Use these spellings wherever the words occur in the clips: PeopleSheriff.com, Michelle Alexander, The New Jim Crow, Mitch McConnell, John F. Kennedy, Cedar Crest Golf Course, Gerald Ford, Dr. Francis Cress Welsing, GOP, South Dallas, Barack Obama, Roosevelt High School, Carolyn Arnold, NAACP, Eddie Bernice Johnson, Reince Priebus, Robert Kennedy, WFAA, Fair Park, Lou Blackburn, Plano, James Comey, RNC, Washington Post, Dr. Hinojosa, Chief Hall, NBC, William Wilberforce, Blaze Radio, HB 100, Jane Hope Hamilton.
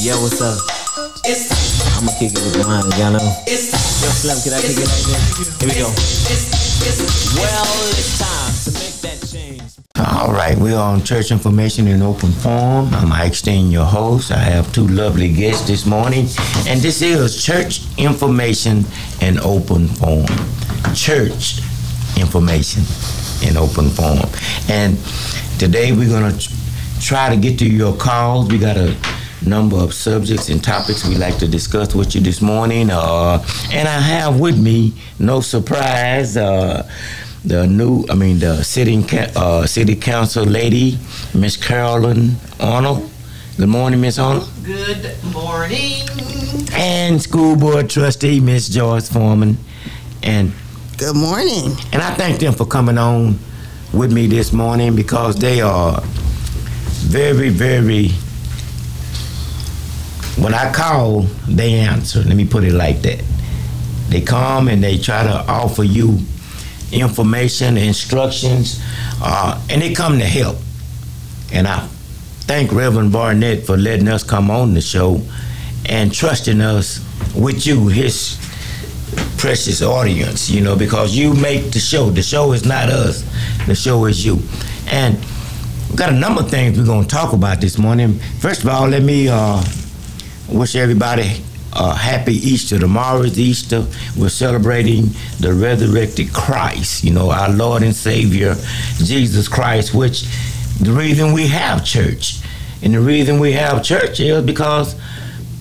Yo, what's up? I'ma kick it with mine, y'all know. Yo, Slim, can I kick it like that? Here we go. Well, it's time to make that change. All right, we're on Church Information in Open Forum. I'm Ike Stein, your host. I have two lovely guests this morning, and this is Church Information in Open Forum. Church Information in Open Forum. And today we're going to try to get to your calls. We got a number of subjects and topics we'd like to discuss with you this morning. And I have with me, no surprise, the sitting city council lady, Miss Carolyn Arnold. Good morning, Miss Arnold. Good morning. And school board trustee, Miss Joyce Foreman. And good morning. And I thank them for coming on with me this morning because they are very, very. When I call, they answer. Let me put it like that. They come and they try to offer you information, instructions, and they come to help. And I thank Reverend Barnett for letting us come on the show and trusting us with you, his precious audience, you know, because you make the show. The show is not us. The show is you. And we've got a number of things we're going to talk about this morning. First of all, let me wish everybody happy Easter. Tomorrow is Easter. We're celebrating the resurrected Christ, you know, our Lord and Savior, Jesus Christ, which the reason we have church. And the reason we have church is because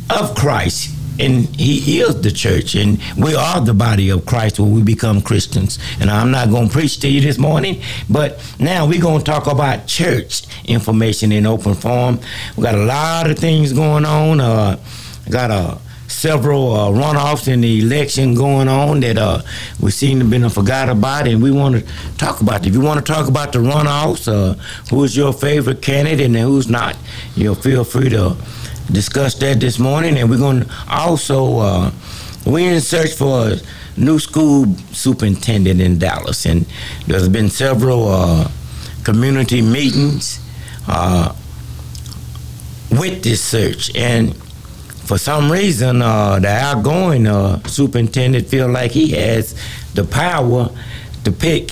of Christ. And he is the church. And we are the body of Christ when we become Christians. And I'm not going to preach to you this morning, but now we're going to talk about church information in open form. We got a lot of things going on. Several runoffs in the election going on that we seem to have been forgot about, and we want to talk about it. If you want to talk about the runoffs, who's your favorite candidate and who's not, you'll feel free to discuss that this morning. And we're going to also, we're in search for a new school superintendent in Dallas, and there's been several community meetings with this search. And for some reason, the outgoing superintendent feels like he has the power to pick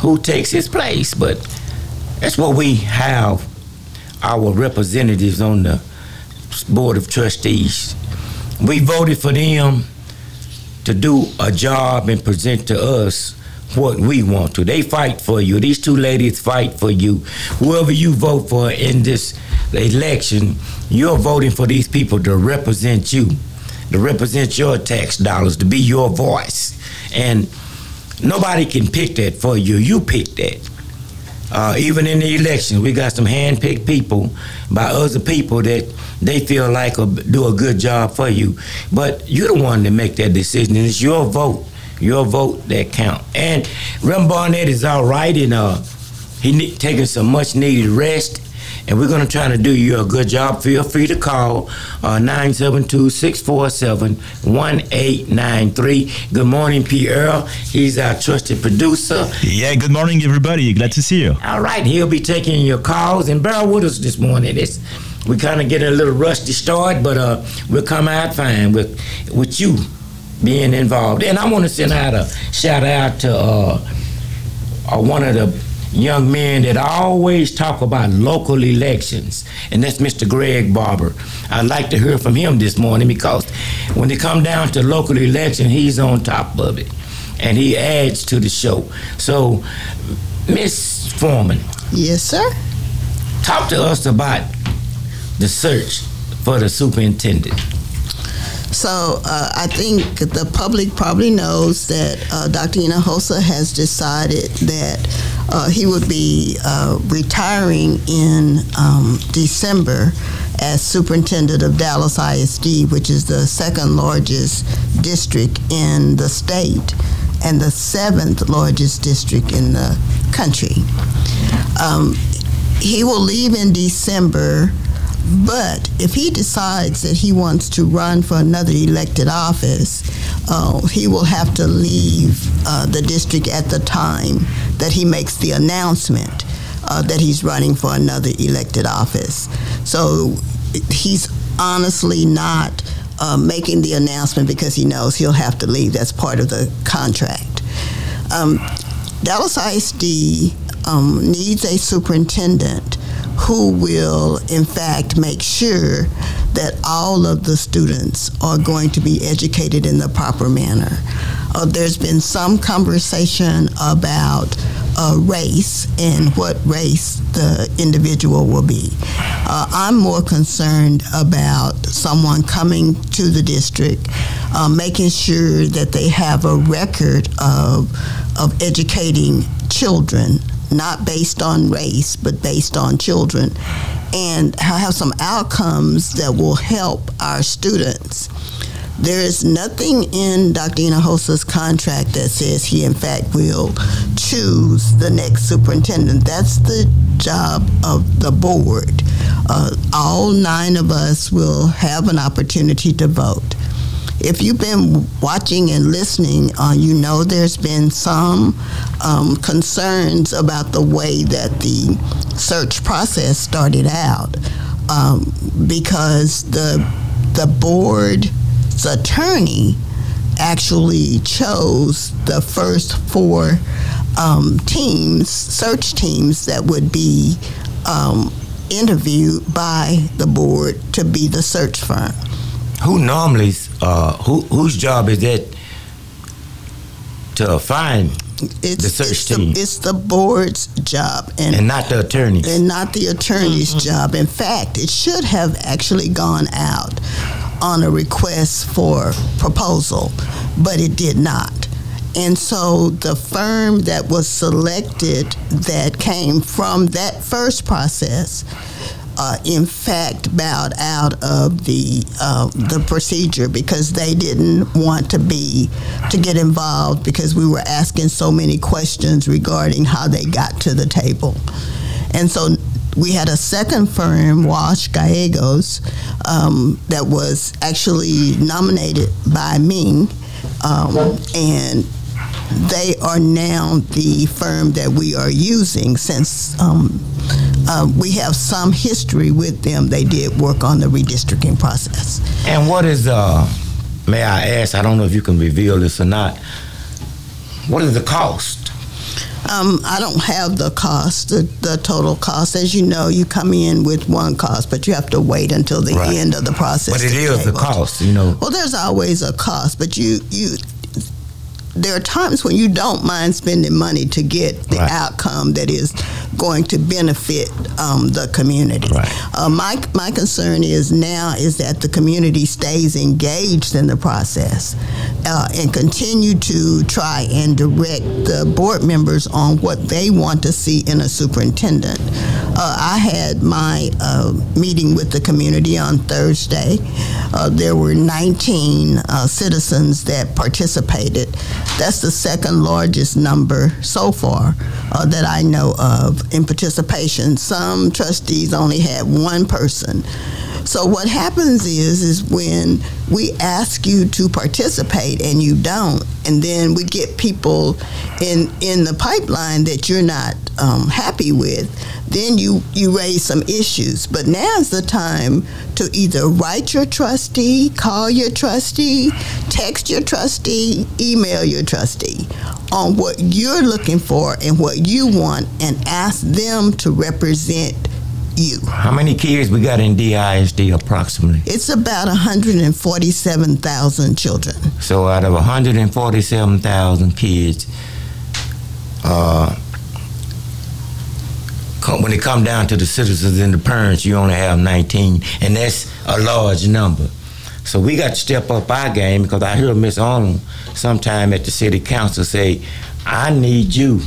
who takes his place. But that's what we have our representatives on the Board of Trustees. We voted for them to do a job and present to us what we want to. They fight for you. These two ladies fight for you. Whoever you vote for in this election, you're voting for these people to represent you, to represent your tax dollars, to be your voice. And nobody can pick that for you. You pick that. Even in the election, we got some hand-picked people by other people that they feel like will do a good job for you. But you're the one to make that decision, and it's your vote. Your vote that count. And Rem Barnett is all right, and he's taking some much-needed rest, and we're going to try to do you a good job. Feel free to call 972-647-1893. Good morning, P. Earl. He's our trusted producer. Yeah, good morning, everybody. Glad to see you. All right, he'll be taking your calls, and bear with us this morning. We kind of get a little rusty start, but we'll come out fine with you being involved. And I want to send out a shout out to one of the young men that always talk about local elections, and that's Mr. Greg Barber. I'd like to hear from him this morning because when it comes down to local election, he's on top of it, and he adds to the show. So, Ms. Foreman. Yes, sir. Talk to us about the search for the superintendent. So I think the public probably knows that Dr. Hinojosa has decided that he would be retiring in December as superintendent of Dallas ISD, which is the second largest district in the state and the seventh largest district in the country. He will leave in December. But if he decides that he wants to run for another elected office, he will have to leave the district at the time that he makes the announcement that he's running for another elected office. So he's honestly not making the announcement because he knows he'll have to leave. That's part of the contract. Dallas ISD needs a superintendent who will, in fact, make sure that all of the students are going to be educated in the proper manner. There's been some conversation about race and what race the individual will be. I'm more concerned about someone coming to the district, making sure that they have a record of educating children, not based on race, but based on children, and have some outcomes that will help our students. There is nothing in Dr. Hinojosa's contract that says he, in fact, will choose the next superintendent. That's the job of the board. All 9 of us will have an opportunity to vote. If you've been watching and listening, you know there's been some concerns about the way that the search process started out, because the board's attorney actually chose the first 4 search teams that would be interviewed by the board to be the search firm. Who normally, whose job is that to find the search team? It's the board's job. And not the attorney's. And not the attorney's job. In fact, it should have actually gone out on a request for proposal, but it did not. And so the firm that was selected that came from that first process, in fact, bowed out of the procedure because they didn't want to get involved because we were asking so many questions regarding how they got to the table. And so we had a second firm, Walsh Gallegos, that was actually nominated by Ming, and they are now the firm that we are using since we have some history with them. They did work on the redistricting process. And what is, may I ask, I don't know if you can reveal this or not, what is the cost? I don't have the cost, the total cost. As you know, you come in with one cost, but you have to wait until the end of the process. But it is the cost, you know. Well, there's always a cost, but you there are times when you don't mind spending money to get the outcome that is going to benefit the community. My concern is now is that the community stays engaged in the process and continue to try and direct the board members on what they want to see in a superintendent. I had my meeting with the community on Thursday. There were 19 citizens that participated. That's the second largest number so far that I know of in participation. Some trustees only had one person. So what happens is when we ask you to participate and you don't, and then we get people in the pipeline that you're not happy with, then you raise some issues. But now's the time to either write your trustee, call your trustee, text your trustee, email your trustee on what you're looking for and what you want, and ask them to represent you. How many kids we got in DISD approximately? It's about 147,000 children. So out of 147,000 kids, when it comes down to the citizens and the parents, you only have 19, and that's a large number. So we got to step up our game, because I hear Miss Arnold sometime at the city council say, I need you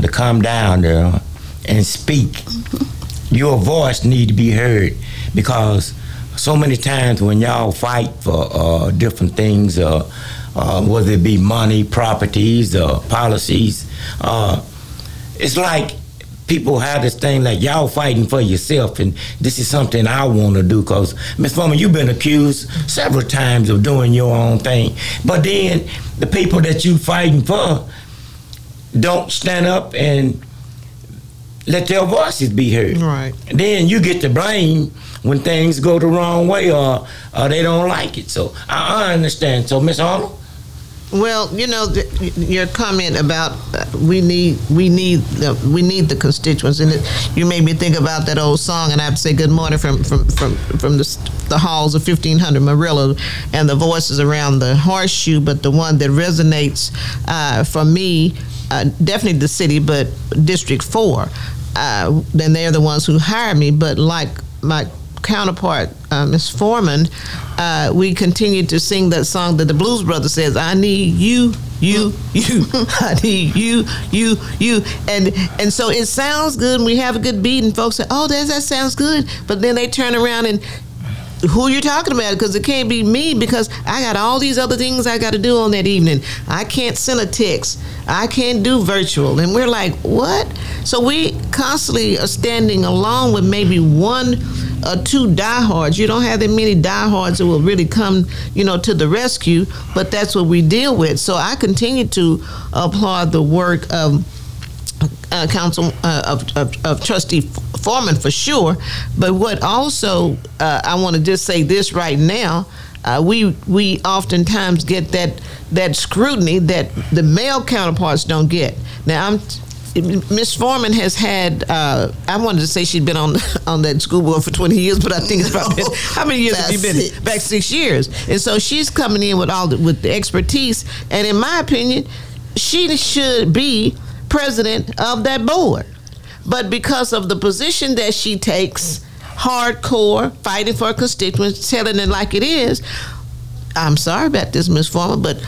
to come down there and speak. Mm-hmm. Your voice need to be heard, because so many times when y'all fight for different things, whether it be money, properties, or policies, it's like people have this thing like y'all fighting for yourself, and this is something I want to do, because, Ms. Foreman, you've been accused several times of doing your own thing. But then the people that you fighting for don't stand up and let their voices be heard. Right. Then you get the blame when things go the wrong way or they don't like it. So I understand. So Ms. Arnold? Well, you know, your comment about we need the constituents, and you made me think about that old song. And I'd say good morning from the halls of 1500 Murillo, and the voices around the horseshoe. But the one that resonates for me, definitely the city, but District 4. Then they're the ones who hire me. But like my counterpart, Ms. Foreman, we continued to sing that song that the Blues Brothers says, I need you, you, you, I need you, you, you. And so it sounds good, and we have a good beat, and folks say, oh, that sounds good. But then they turn around and, who you're talking about? Because it can't be me, because I got all these other things I got to do on that evening. I can't send a text. I can't do virtual. And we're like, what? So we constantly are standing alone with maybe one or two diehards. You don't have that many diehards that will really come, you know, to the rescue, but that's what we deal with. So I continue to applaud the work of Council of Trustee Foreman for sure, but what also I want to just say this right now, we oftentimes get that scrutiny that the male counterparts don't get. Now Ms. Foreman has had, I wanted to say she'd been on that school board for 20 years, but I think it's about been, how many years have you been? Back 6 years. And so she's coming in with the expertise, and in my opinion, she should be president of that board. But because of the position that she takes, hardcore, fighting for constituents, telling it like it is, I'm sorry about this, Ms. Foreman, but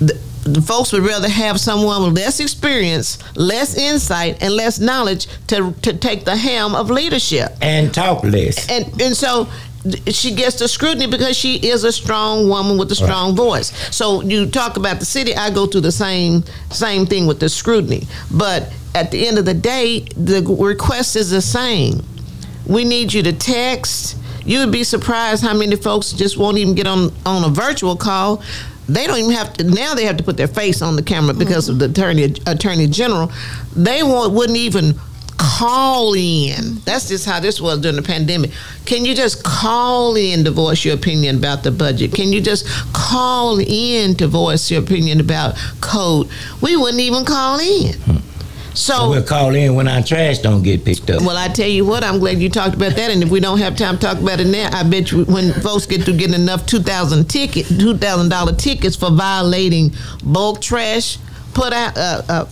the folks would rather have someone with less experience, less insight, and less knowledge to take the helm of leadership. And talk less. And so she gets the scrutiny because she is a strong woman with a strong voice. So you talk about the city, I go through the same thing with the scrutiny. But at the end of the day, the request is the same. We need you to text. You would be surprised how many folks just won't even get on a virtual call. They don't even have to, now they have to put their face on the camera because of the attorney general. They wouldn't even call in. That's just how this was during the pandemic. Can you just call in to voice your opinion about the budget? Can you just call in to voice your opinion about code? We wouldn't even call in. So we'll call in when our trash don't get picked up. Well, I tell you what, I'm glad you talked about that. And if we don't have time to talk about it now, I bet you when folks get to getting enough $2,000 tickets for violating bulk trash put out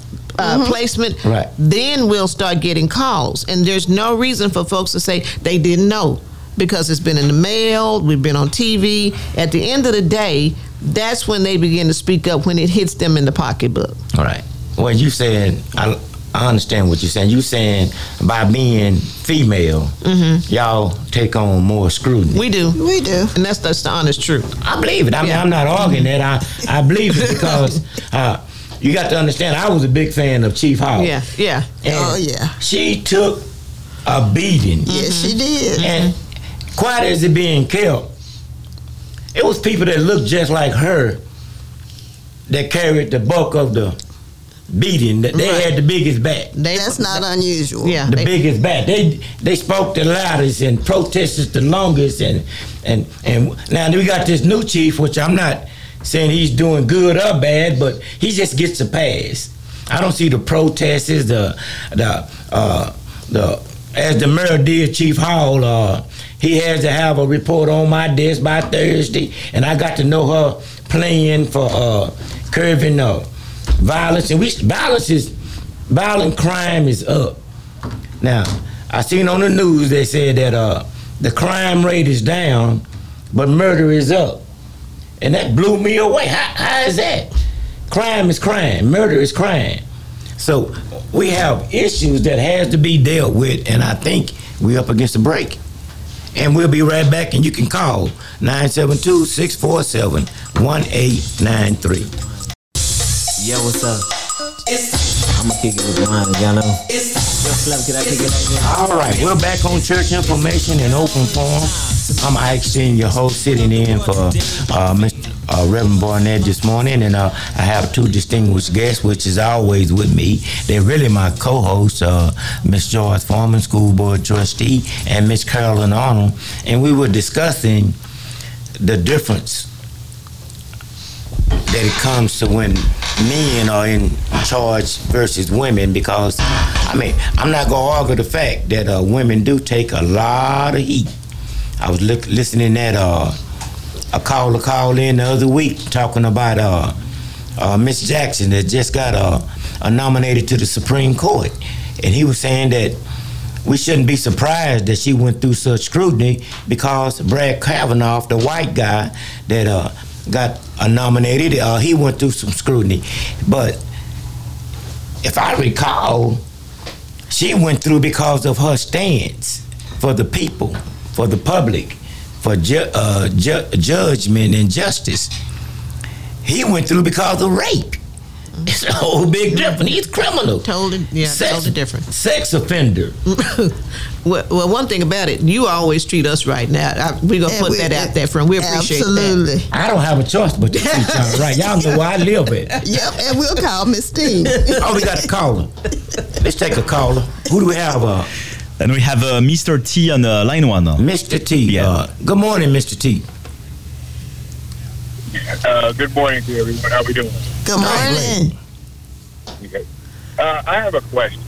placement, right, then we'll start getting calls. And there's no reason for folks to say they didn't know, because it's been in the mail, we've been on TV. At the end of the day, that's when they begin to speak up, when it hits them in the pocketbook. All right. Well, you said, I understand what you're saying. You're saying by being female, y'all take on more scrutiny. We do. And that's the honest truth. I believe it. I mean, I'm not arguing that. I believe it because you got to understand, I was a big fan of Chief Howard. Yeah. And she took a beating. Yes, she did. And quiet as it being kept, it was people that looked just like her that carried the bulk of the beating. They had the biggest back. That's not unusual. Yeah, the biggest back. They spoke the loudest and protested the longest. And now we got this new chief, which I'm not saying he's doing good or bad, but he just gets a pass. I don't see the protests, as the mayor did Chief Hall. He has to have a report on my desk by Thursday, and I got to know her plan for curving up violence, and violent crime is up. Now, I seen on the news they said that the crime rate is down, but murder is up, and that blew me away. How is that? Crime is crime, murder is crime. So we have issues that has to be dealt with, and I think we're up against a break. And we'll be right back, and you can call 972-647-1893. Yo, what's up? I'ma kick it with the wine, y'all know. Can I kick it again? All right, we're back on Church Information in open form. I'm Ike Stein, your host, sitting in for Mr. Reverend Barnett this morning, and I have two distinguished guests, which is always with me. They're really my co-hosts, Miss Joyce Foreman, School Board Trustee, and Miss Carolyn Arnold, and we were discussing the difference that it comes to when men are in charge versus women, because, I mean, I'm not going to argue the fact that women do take a lot of heat. I was listening at a call in the other week talking about Miss Jackson that just got nominated to the Supreme Court, and he was saying that we shouldn't be surprised that she went through such scrutiny because Brett Kavanaugh, the white guy that got nominated, he went through some scrutiny. But if I recall, she went through because of her stance for the people, for the public, for judgment and justice. He went through because of rape. It's a whole big difference. He's criminal. Totally different. Sex offender. Well, one thing about it, you always treat us right now. We're going to put that out there, friend. We appreciate absolutely. That. I don't have a choice but to treat y'all right. Y'all know where I live at. Yep, and we'll call Miss Steen. Oh, we got to call her. Let's take a caller. Who do we have? And we have Mr. T on line one. Mr. T. Yeah. Good morning, Mr. T. Good morning to everyone. How we doing? Good morning. Okay. I have a question.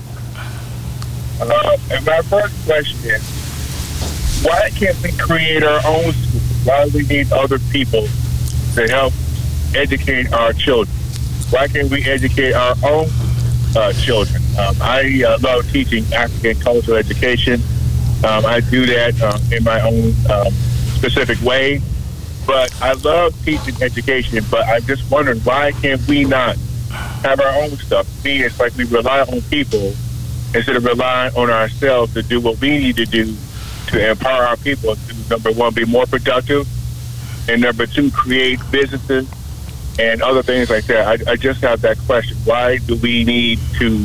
And my first question is, why can't we create our own school? Why do we need other people to help educate our children? Why can't we educate our own children? I love teaching African cultural education. I do that in my own specific way. But I love teaching education, but I'm just wondering, why can't we not have our own stuff? See, it's like we rely on people instead of relying on ourselves to do what we need to do to empower our people to, number one, be more productive, and number two, create businesses and other things like that. I just have that question. Why do we need to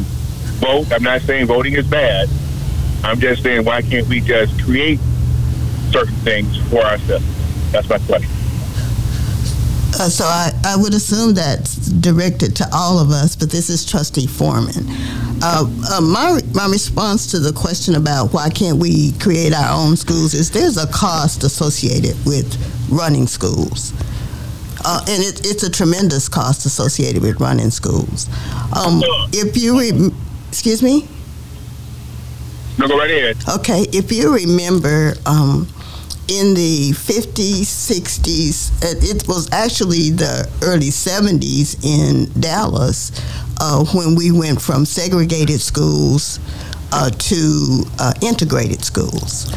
vote? I'm not saying voting is bad. I'm just saying, why can't we just create certain things for ourselves? That's my question. So I would assume that's directed to all of us, but this is Trustee Foreman. My response to the question about why can't we create our own schools is there's a cost associated with running schools. And it's a tremendous cost associated with running schools. If you... Excuse me? No, go right ahead. Okay, if you remember... in the 50s, 60s, it was actually the early 70s in Dallas when we went from segregated schools to integrated schools.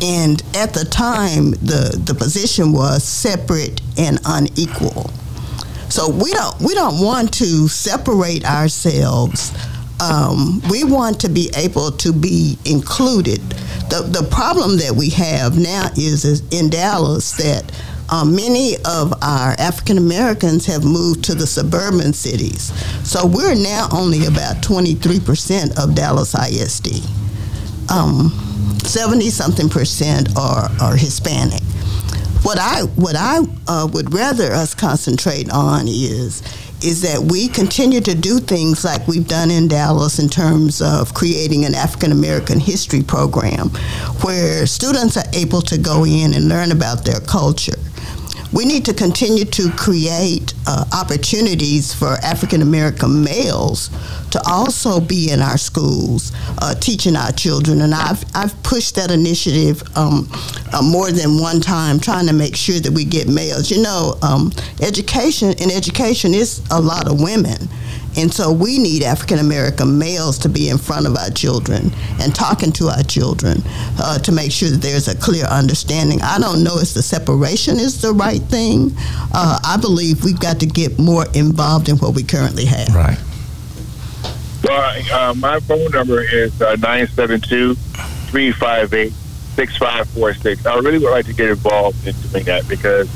And at the time, the position was separate and unequal. So we don't want to separate ourselves. We want to be able to be included. The problem that we have now is in Dallas that many of our African Americans have moved to the suburban cities. So we're now only about 23% of Dallas ISD. 70-something% are Hispanic. What I would rather us concentrate on is that we continue to do things like we've done in Dallas in terms of creating an African American history program where students are able to go in and learn about their culture. We need to continue to create opportunities for African American males to also be in our schools teaching our children. And I've pushed that initiative more than one time, trying to make sure that we get males. You know, education is a lot of women. And so we need African American males to be in front of our children and talking to our children to make sure that there's a clear understanding. I don't know if the separation is the right thing. I believe we've got to get more involved in what we currently have. Right. Well, my phone number is 972-358-6546. I really would like to get involved in doing that because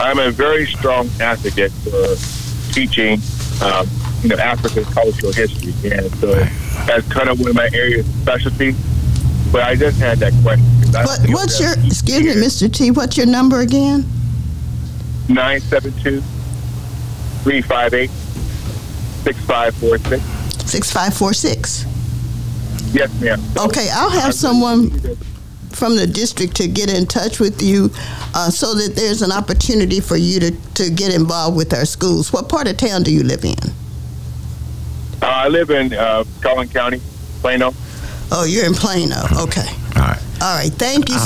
I'm a very strong advocate for teaching African cultural history, and so that's kind of one of my areas of specialty. But I just had that question. But what's your Mr. T? What's your number again? 972-358-6546. 6546? Yes, ma'am. Okay, I'll have someone from the district to get in touch with you so that there's an opportunity for you to get involved with our schools. What part of town do you live in? I live in Collin County, Plano. Oh, you're in Plano. Okay. All right. All right. Thank you.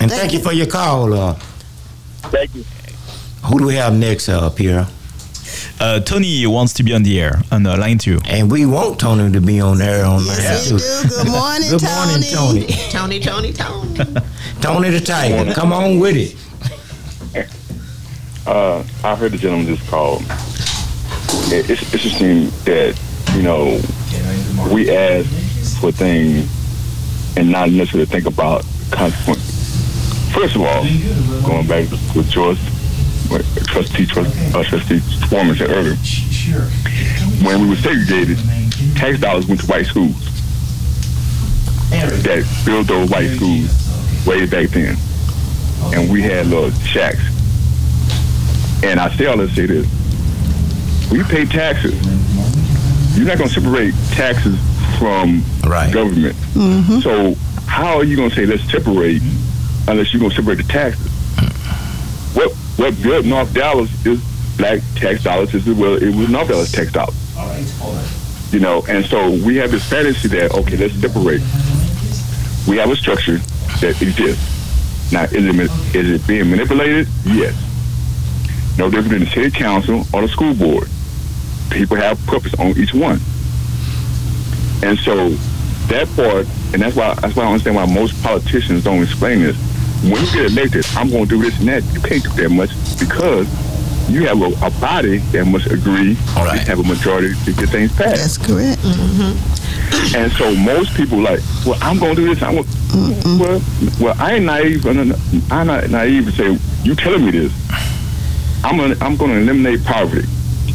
And thank you for your call. Thank you. Who do we have next, Pierre? Tony wants to be on the air, on line 2. And we want Tony to be on air on line 2. Yes, we do. Good morning, Good Tony. Good morning, Tony. Tony. Tony the Tiger. Come on with it. I heard the gentleman just called. It's interesting that, you know, we ask for things and not necessarily think about consequences. First of all, going back to Joyce, Trustee Foreman said earlier, when we were segregated, tax dollars went to white schools that built those white schools way back then, and we had little shacks. And I still let's say this: we pay taxes. You're not going to separate taxes from government. Mm-hmm. So how are you going to say let's separate unless you're going to separate the taxes? What good North Dallas is black tax dollars as well. It was North Dallas tax dollars. You know, and so we have this fantasy that, okay, let's separate. We have a structure that exists. Now, is it being manipulated? Yes. No different than the city council or the school board. People have purpose on each one. And so that part, and that's why I understand why most politicians don't explain this. When you get elected, I'm going to do this and that. You can't do that much because you have a body that must agree to have a majority to get things passed. That's correct. Mm-hmm. And so most people like, well, I'm going to do this. Well, I ain't naive. I'm not naive to say, you telling me this. I'm going to eliminate poverty.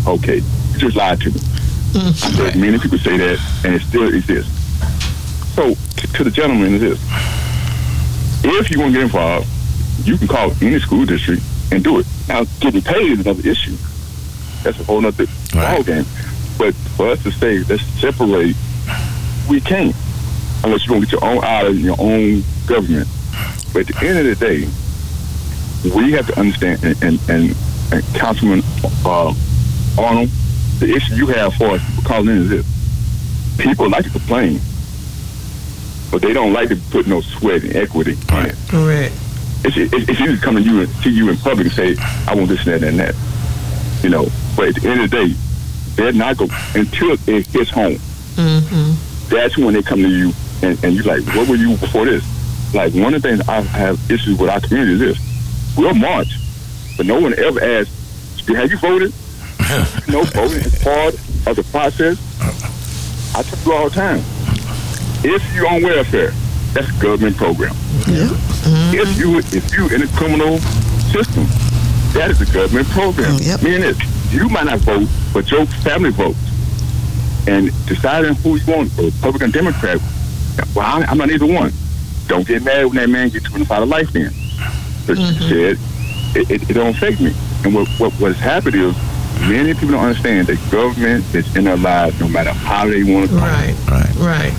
Okay, you just lied to me. Mm-hmm. I said many people say that, and it still exists. So to the gentleman is this. If you want to get involved, you can call any school district and do it. Now, getting paid is another issue. That's a whole other ballgame. But for us to say, let's separate, we can't. Unless you're going to get your own out of your own government. But at the end of the day, we have to understand, and Councilman Arnold, the issue you have for us calling in is this. People like to complain, but they don't like to put no sweat and equity in it. Correct. It's easy to come to you and see you in public and say, I want this and that and that. You know, but at the end of the day, they're not going until it hits home. Mm-hmm. That's when they come to you and you're like, what were you before this? Like, one of the things I have issues with our community is this. We'll march, but no one ever asks, have you voted? No, voting is part of the process. I tell you all the time. If you're on welfare, that's a government program. Yeah. Mm-hmm. If you in the criminal system, that is a government program. Mm, yep. Meaning this, you might not vote, but your family votes. And deciding who you want, Republican, Democrat, well, I'm not either one. Don't get mad when that man gets 25 to life then. But you said, it don't affect me. And what's happened is, many people don't understand that government is in their lives no matter how they want to. Right.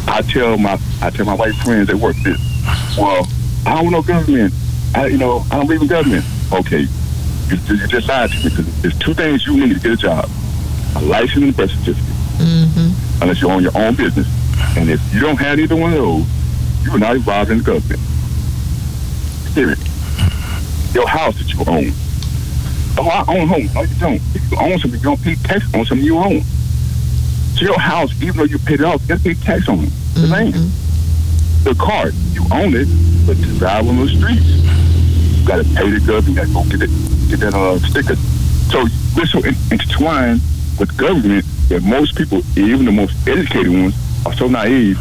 I tell my white friends that work this. Well, I don't know government. I don't believe in government. Okay, you just lied to me because there's two things you need to get a job: a license and a birth certificate. Mm-hmm. Unless you own your own business, and if you don't have either one of those, you are not involved in the government. Period. Your house that you own. Oh, I own home. No, you don't. If you own something, you don't pay tax on something you own. So your house, even though you paid it off, you have to pay tax on it. The land. The car, you own it, but you drive on the streets. You got to pay the government. You got to go get that sticker. So we're so intertwined with government that most people, even the most educated ones, are so naive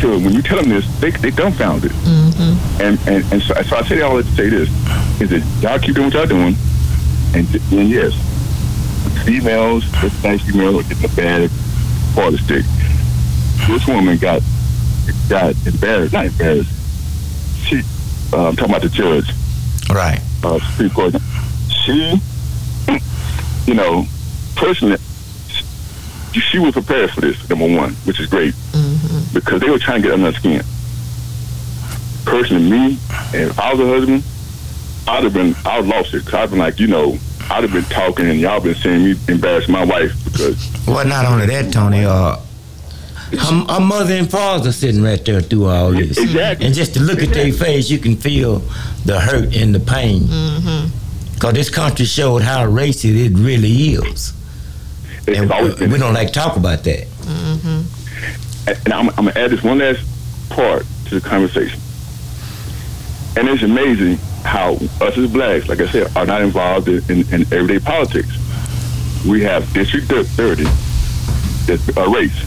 to when you tell them this, they dumbfounded. Mm-hmm. And so I say all that to say this, is that y'all keep doing what y'all doing, and yes, females, this nice female, are getting a bad part of the stick. This woman got embarrassed, not embarrassed. She, I'm talking about the judge. Right. Supreme Court. She you know, personally, she was prepared for this, number one, which is great, mm-hmm. because they were trying to get under her skin. Personally, me, and if I was a husband, I'd have lost it, because I'd been like, you know, I'd have been talking and y'all been seeing me embarrass my wife because... Well, not only that, Tony, her mother and father sitting right there through all this. Exactly. And just to look at their face, you can feel the hurt and the pain. Mm-hmm. Because this country showed how racist it really is. And we don't like to talk about that. Mm-hmm. And I'm going to add this one last part to the conversation. And it's amazing how us as blacks, like I said, are not involved in everyday politics. We have District 30 that's a race.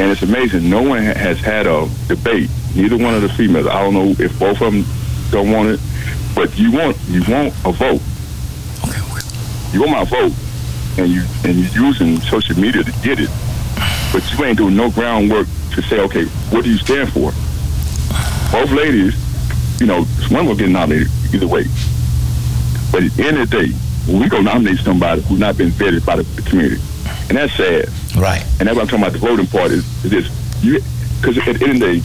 And it's amazing. No one has had a debate. Neither one of the females. I don't know if both of them don't want it, but you want a vote. Okay. You want my vote, and you're using social media to get it, but you ain't doing no groundwork to say, okay, what do you stand for? Both ladies, you know, one will get nominated either way. But at the end of the day, we gonna nominate somebody who's not been vetted by the community. And that's sad. Right. And that's what I'm talking about. The voting part is this. Because at the end of the day,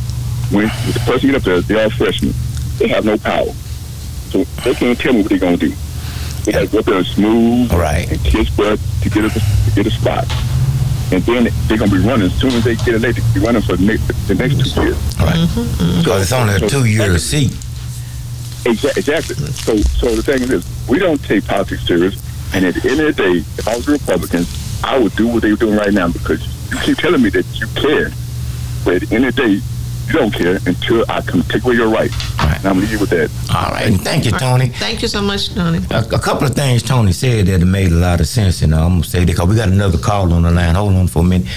when the person get up there, they are freshmen. They have no power. So they can't tell me what they're going to do. They have to go up there smooth and kiss butt to get a spot. And then they're going to be running. As soon as they get elected, they're running for the next 2 years. Right. Mm-hmm. So it's only a 2-year seat. Exactly. So the thing is this. We don't take politics serious. And at the end of the day, if I was a Republican, I would do what they're doing right now, because you keep telling me that you care, but at the end of the day, you don't care until I come take away your rights. Right. And I'm going to leave you with that. All right. And thank you, Tony. Right. Thank you so much, Tony. A couple of things Tony said that made a lot of sense, and I'm going to say that because we got another call on the line. Hold on for a minute.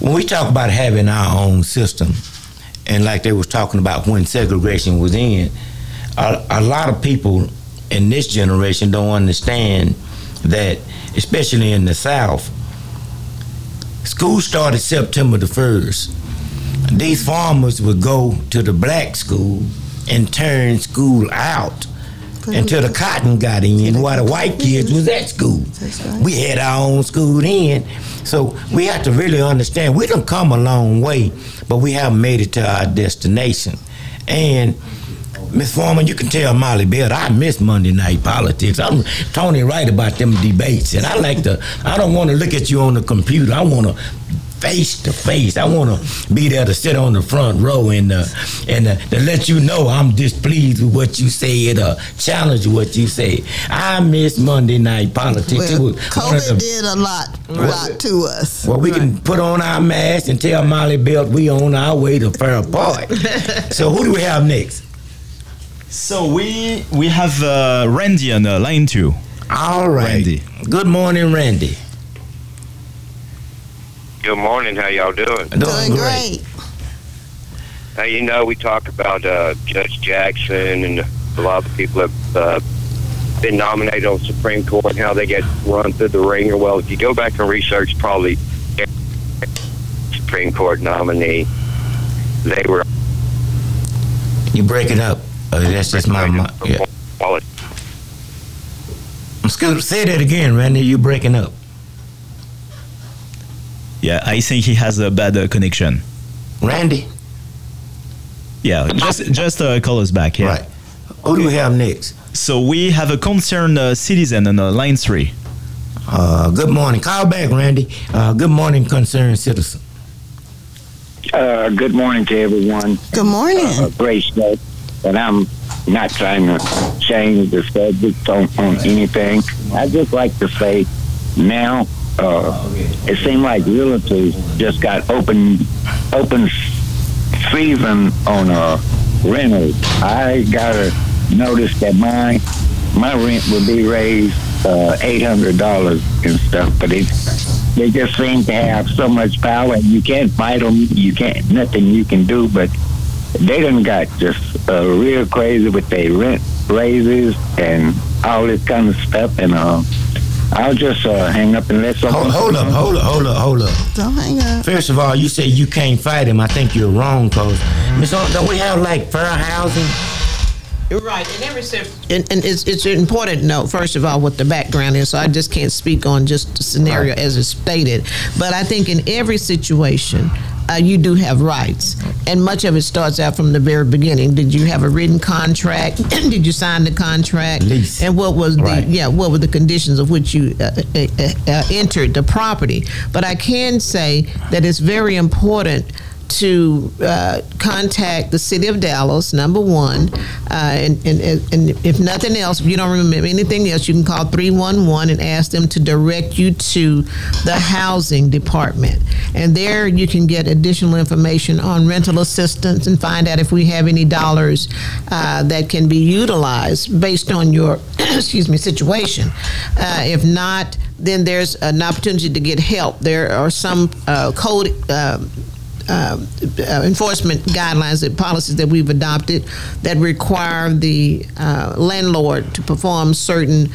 When we talk about having our own system, and like they was talking about when segregation was in, a lot of people in this generation don't understand that, especially in the South, school started September the 1st. These farmers would go to the black school and turn school out until the cotton got in while the white kids was at school. Right. We had our own school then. So we have to really understand, we done come a long way, but we haven't made it to our destination. And Miss Foreman, you can tell Molly Bell, I miss Monday night politics. I'm Tony right about them debates, and I don't want to look at you on the computer. I want to face to face. I want to be there to sit on the front row and to let you know I'm displeased with what you said or challenge what you said. I miss Monday night politics. Well, COVID did a lot to us. Well, we can put on our masks and tell Molly Bell we on our way to Fair Park. So who do we have next? So we have Randy on line 2. All right. Randy. Good morning, Randy. Good morning. How y'all doing? Doing great. Now, you know, we talk about Judge Jackson and a lot of people have been nominated on the Supreme Court and how they get run through the ringer. Well, if you go back and research, probably Supreme Court nominee, they were... You break it up. That's just my yeah. Say that again, Randy. You're breaking up. Yeah, I think he has a bad connection. Randy. Yeah, just call us back. Yeah. Right. Who do we have next? So we have a concerned citizen on line 3. Good morning. Call back, Randy. Good morning, concerned citizen. Good morning to everyone. Good morning. Grace. And I'm not trying to change the subject on anything. I just like to say now it seems like realtors just got open season on rentals. I got a notice that my rent will be raised $800 and stuff, but they just seem to have so much power. You can't fight them. You can't nothing you can do, but they done got just real crazy with their rent raises and all this kind of stuff. And I'll just hang up and let someone... Hold up. Don't hang up. First of all, you say you can't fight him. I think you're wrong, because don't we have, like, fair housing? Right, and every it's important to know, first of all, what the background is, so I just can't speak on just the scenario as it's stated. But I think in every situation, you do have rights, and much of it starts out from the very beginning. Did you have a written contract? Did you sign the contract? Lease. And what was what were the conditions of which you entered the property? But I can say that it's very important to contact the city of Dallas, number one, and if nothing else, if you don't remember anything else, you can call 311 and ask them to direct you to the housing department. And there you can get additional information on rental assistance and find out if we have any dollars that can be utilized based on your situation. If not, then there's an opportunity to get help. There are some code enforcement guidelines and policies that we've adopted that require the landlord to perform certain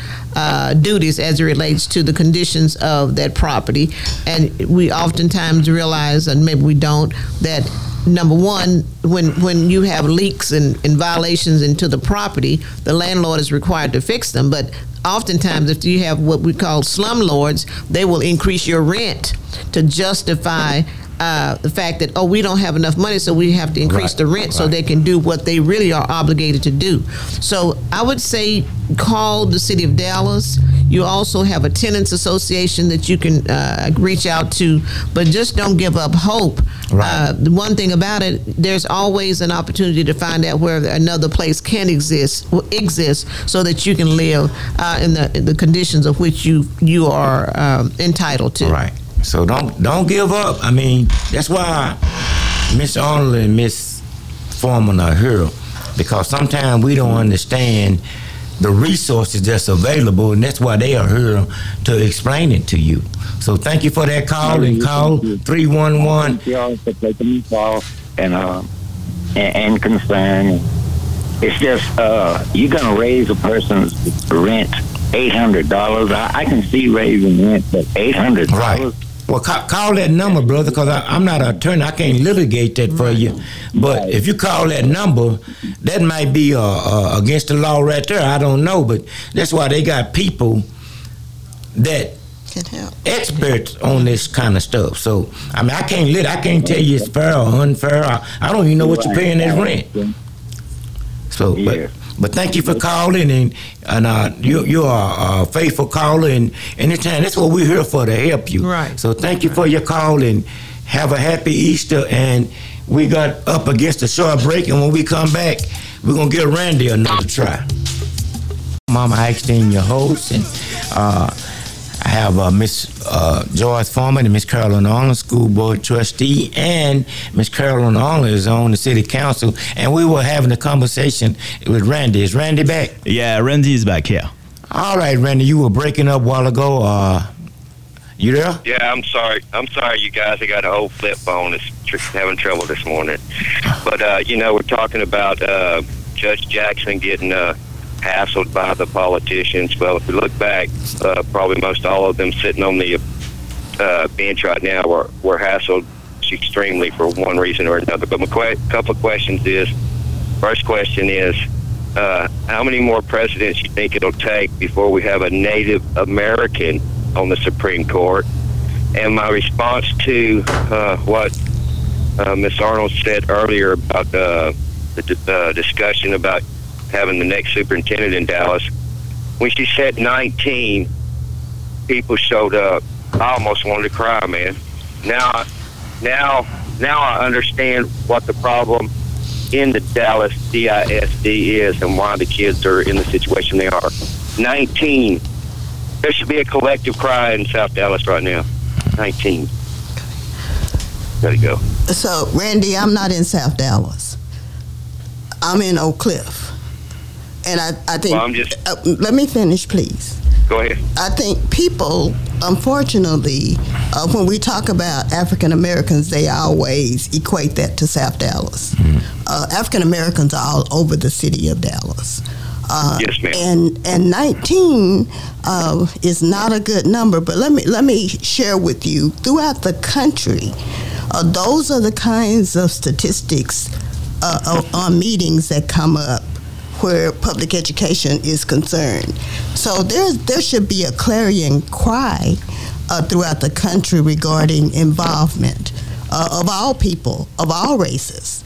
duties as it relates to the conditions of that property. And we oftentimes realize, and maybe we don't, that number one, when you have leaks and violations into the property, the landlord is required to fix them. But oftentimes, if you have what we call slumlords, they will increase your rent to justify the fact that, we don't have enough money, so we have to increase the rent so they can do what they really are obligated to do. So I would say call the city of Dallas. You also have a tenants association that you can reach out to, but just don't give up hope. The one thing about it, there's always an opportunity to find out where another place can exist so that you can live in the conditions of which you are entitled to. Right. So don't give up. I mean, that's why Miss Arnold and Miss Foreman are here, because sometimes we don't understand the resources that's available, and that's why they are here to explain it to you. So thank you for that call, and call 311. Thank you all for taking the call and concern. It's just you're gonna raise a person's rent $800. I can see raising rent, but $800. Right. Well, call that number, brother, because I'm not an attorney. I can't litigate that for you. But if you call that number, that might be against the law right there. I don't know, but that's why they got people that experts on this kind of stuff. So, I mean, I can't tell you it's fair or unfair. I don't even know what you're paying as rent. So, but thank you for calling, and you are a faithful caller, and anytime, that's what we're here for, to help you. Right. So thank you for your call, and have a happy Easter. And we got up against a short break, and when we come back, we're going to give Randy another try. Mama Ike Stein, your host, and I have Miss Joyce Foreman and Miss Carolyn Arnold, school board trustee, and Miss Carolyn Arnold is on the city council, and we were having a conversation with Randy. Is Randy back? Yeah, Randy is back here. All right, Randy, you were breaking up a while ago. You there? Yeah, I'm sorry, you guys. I got an old flip phone. It's having trouble this morning. But, we're talking about Judge Jackson getting hassled by the politicians. Well, if we look back, probably most all of them sitting on the bench right now were hassled extremely for one reason or another. But my couple of questions is, first question is, how many more presidents you think it'll take before we have a Native American on the Supreme Court? And my response to what Ms. Arnold said earlier about the discussion about having the next superintendent in Dallas, when she said 19 people showed up, I almost wanted to cry, man. Now I understand what the problem in the Dallas ISD is and why the kids are in the situation they are. 19. There should be a collective cry in South Dallas right now. 19. There you go. So, Randy, I'm not in South Dallas. I'm in Oak Cliff. And I think, well, let me finish, please. Go ahead. I think people, unfortunately, when we talk about African Americans, they always equate that to South Dallas. Mm-hmm. African Americans are all over the city of Dallas. Yes, ma'am. And 19 is not a good number, but let me share with you, throughout the country, those are the kinds of statistics on meetings that come up where public education is concerned. So there should be a clarion cry throughout the country regarding involvement of all people, of all races,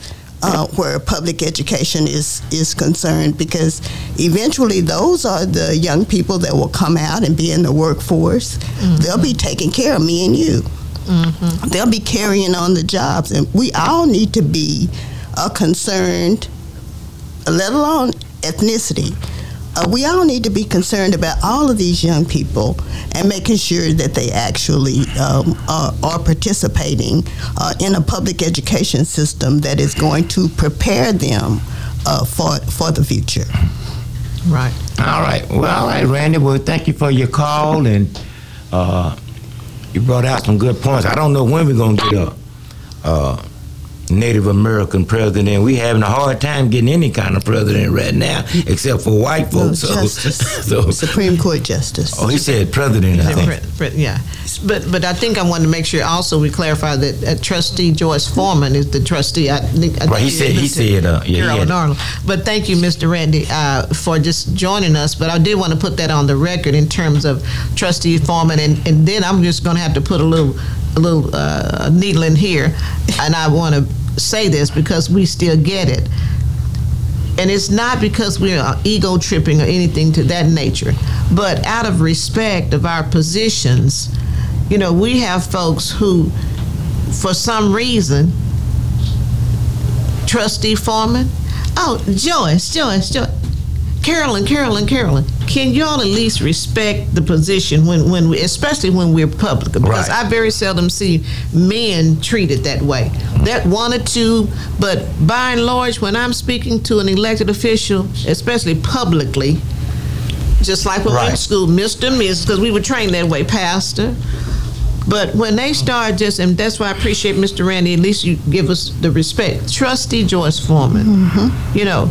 where public education is concerned, because eventually those are the young people that will come out and be in the workforce. Mm-hmm. They'll be taking care of me and you. Mm-hmm. They'll be carrying on the jobs, and we all need to be concerned, let alone ethnicity. We all need to be concerned about all of these young people and making sure that they actually are participating in a public education system that is going to prepare them for the future. Right. All right. Well, all right, Randy. Well, thank you for your call, and you brought out some good points. I don't know when we're going to get up. Native American president. We having a hard time getting any kind of president right now, except for white folks. No, so Supreme Court Justice. Oh, he said president. Yeah, but I think I wanted to make sure also we clarify that Trustee Joyce Foreman is the trustee. I think he said Carolyn Arnold. But thank you, Mr. Randy, for just joining us. But I did want to put that on the record in terms of Trustee Foreman, and then I'm just going to have to put a little needle in here, and I want to say this because we still get it. And it's not because we're ego tripping or anything to that nature, but out of respect of our positions, you know, we have folks who, for some reason, Trustee Foreman, Joyce, Carolyn, can y'all at least respect the position when we, especially when we're public? Because right. I very seldom see men treated that way. That one or two, but by and large, when I'm speaking to an elected official, especially publicly, just like when we were in school, Mr. and Ms., because we were trained that way, Pastor. But when they start just, and that's why I appreciate Mr. Randy, at least you give us the respect. Trustee Joyce Foreman, mm-hmm. you know,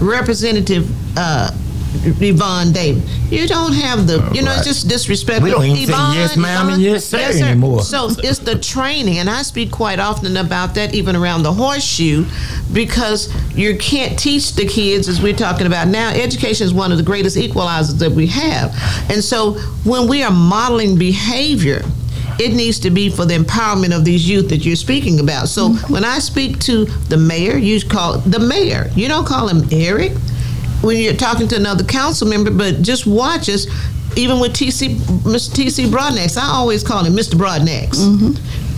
Representative Yvonne Davis. You don't have the, you know, it's just disrespectful. We don't even say yes, ma'am, and yes, sir, anymore. So it's the training, and I speak quite often about that, even around the horseshoe, because you can't teach the kids, as we're talking about now. Education is one of the greatest equalizers that we have. And so when we are modeling behavior, it needs to be for the empowerment of these youth that you're speaking about. So when I speak to the mayor, you call the mayor. You don't call him Eric when you're talking to another council member, but just watch us, even with Mr. T.C. Broadnax, I always call him Mr. Broadnax, mm-hmm.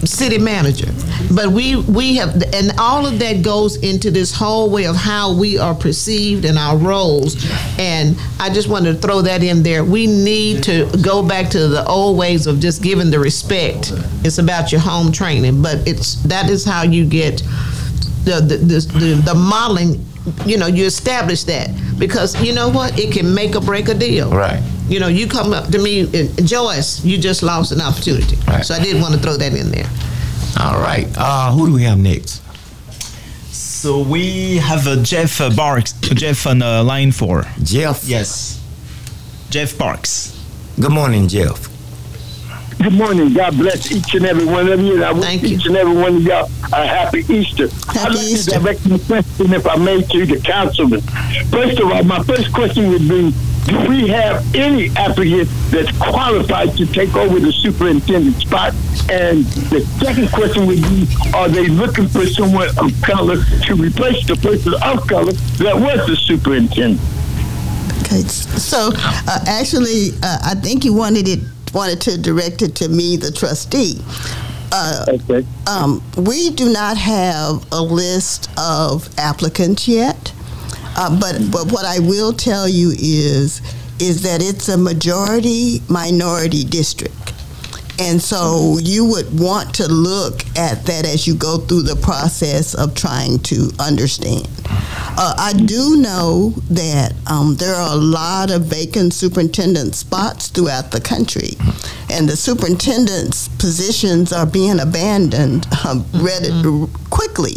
city manager. But we have, and all of that goes into this whole way of how we are perceived and our roles, and I just wanted to throw that in there. We need to go back to the old ways of just giving the respect. It's about your home training, but that is how you get the modeling. You know, you establish that because you know what? It can make or break a deal. Right. You know, you come up to me, and Joyce, you just lost an opportunity. Right. So I did want to throw that in there. All right. Who do we have next? So we have Jeff Barks. Jeff on line 4. Jeff? Yes. Jeff Barks. Good morning, Jeff. Good morning. God bless each and every one of you. And I wish each and every one of y'all a happy Easter. I'd like to direct my question, if I may, to the councilman. First of all, my first question would be, do we have any applicant that's qualified to take over the superintendent spot? And the second question would be, are they looking for someone of color to replace the person of color that was the superintendent? Okay. So, I think you wanted to direct it to me, the trustee. Okay. We do not have a list of applicants yet, but what I will tell you is that it's a majority minority district. And so you would want to look at that as you go through the process of trying to understand. I do know that there are a lot of vacant superintendent spots throughout the country, and the superintendent's positions are being abandoned quickly.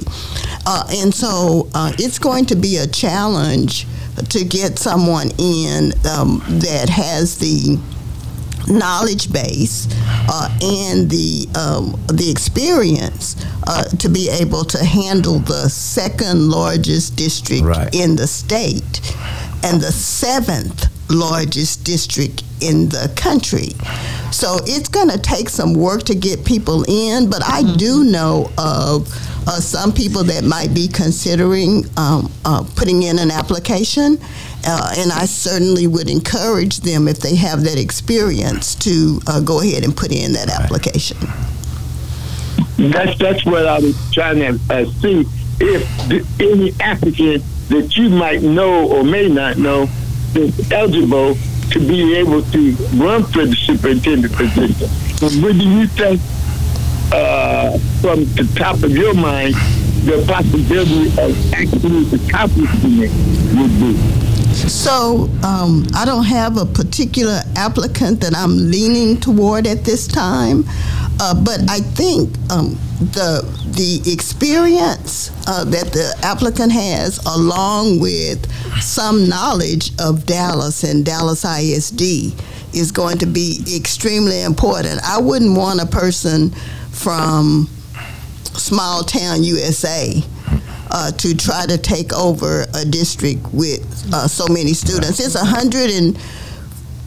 And so it's going to be a challenge to get someone in that has the knowledge base and the experience to be able to handle the second largest district in the state and the seventh largest district in the country. So it's going to take some work to get people in, but I do know of some people that might be considering putting in an application, and I certainly would encourage them, if they have that experience, to go ahead and put in that application. That's what I was trying to see, if any applicant that you might know or may not know is eligible to be able to run for the superintendent position. What do you think, from the top of your mind, the possibility of actually accomplishing it would be? So I don't have a particular applicant that I'm leaning toward at this time, but I think the experience that the applicant has, along with some knowledge of Dallas and Dallas ISD, is going to be extremely important. I wouldn't want a person from small town USA to try to take over a district with so many students. It's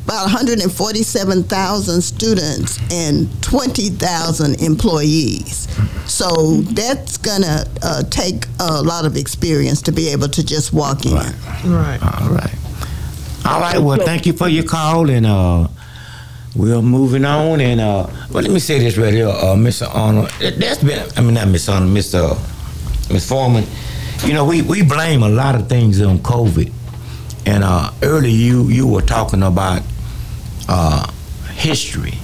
about 147,000 students and 20,000 employees. So that's going to take a lot of experience to be able to just walk in. Right. All right. Well, thank you for your call, and we're moving on. And well, let me say this right here, Mr. Arnold. Ms. Foreman. You know, we blame a lot of things on COVID. And earlier you were talking about history,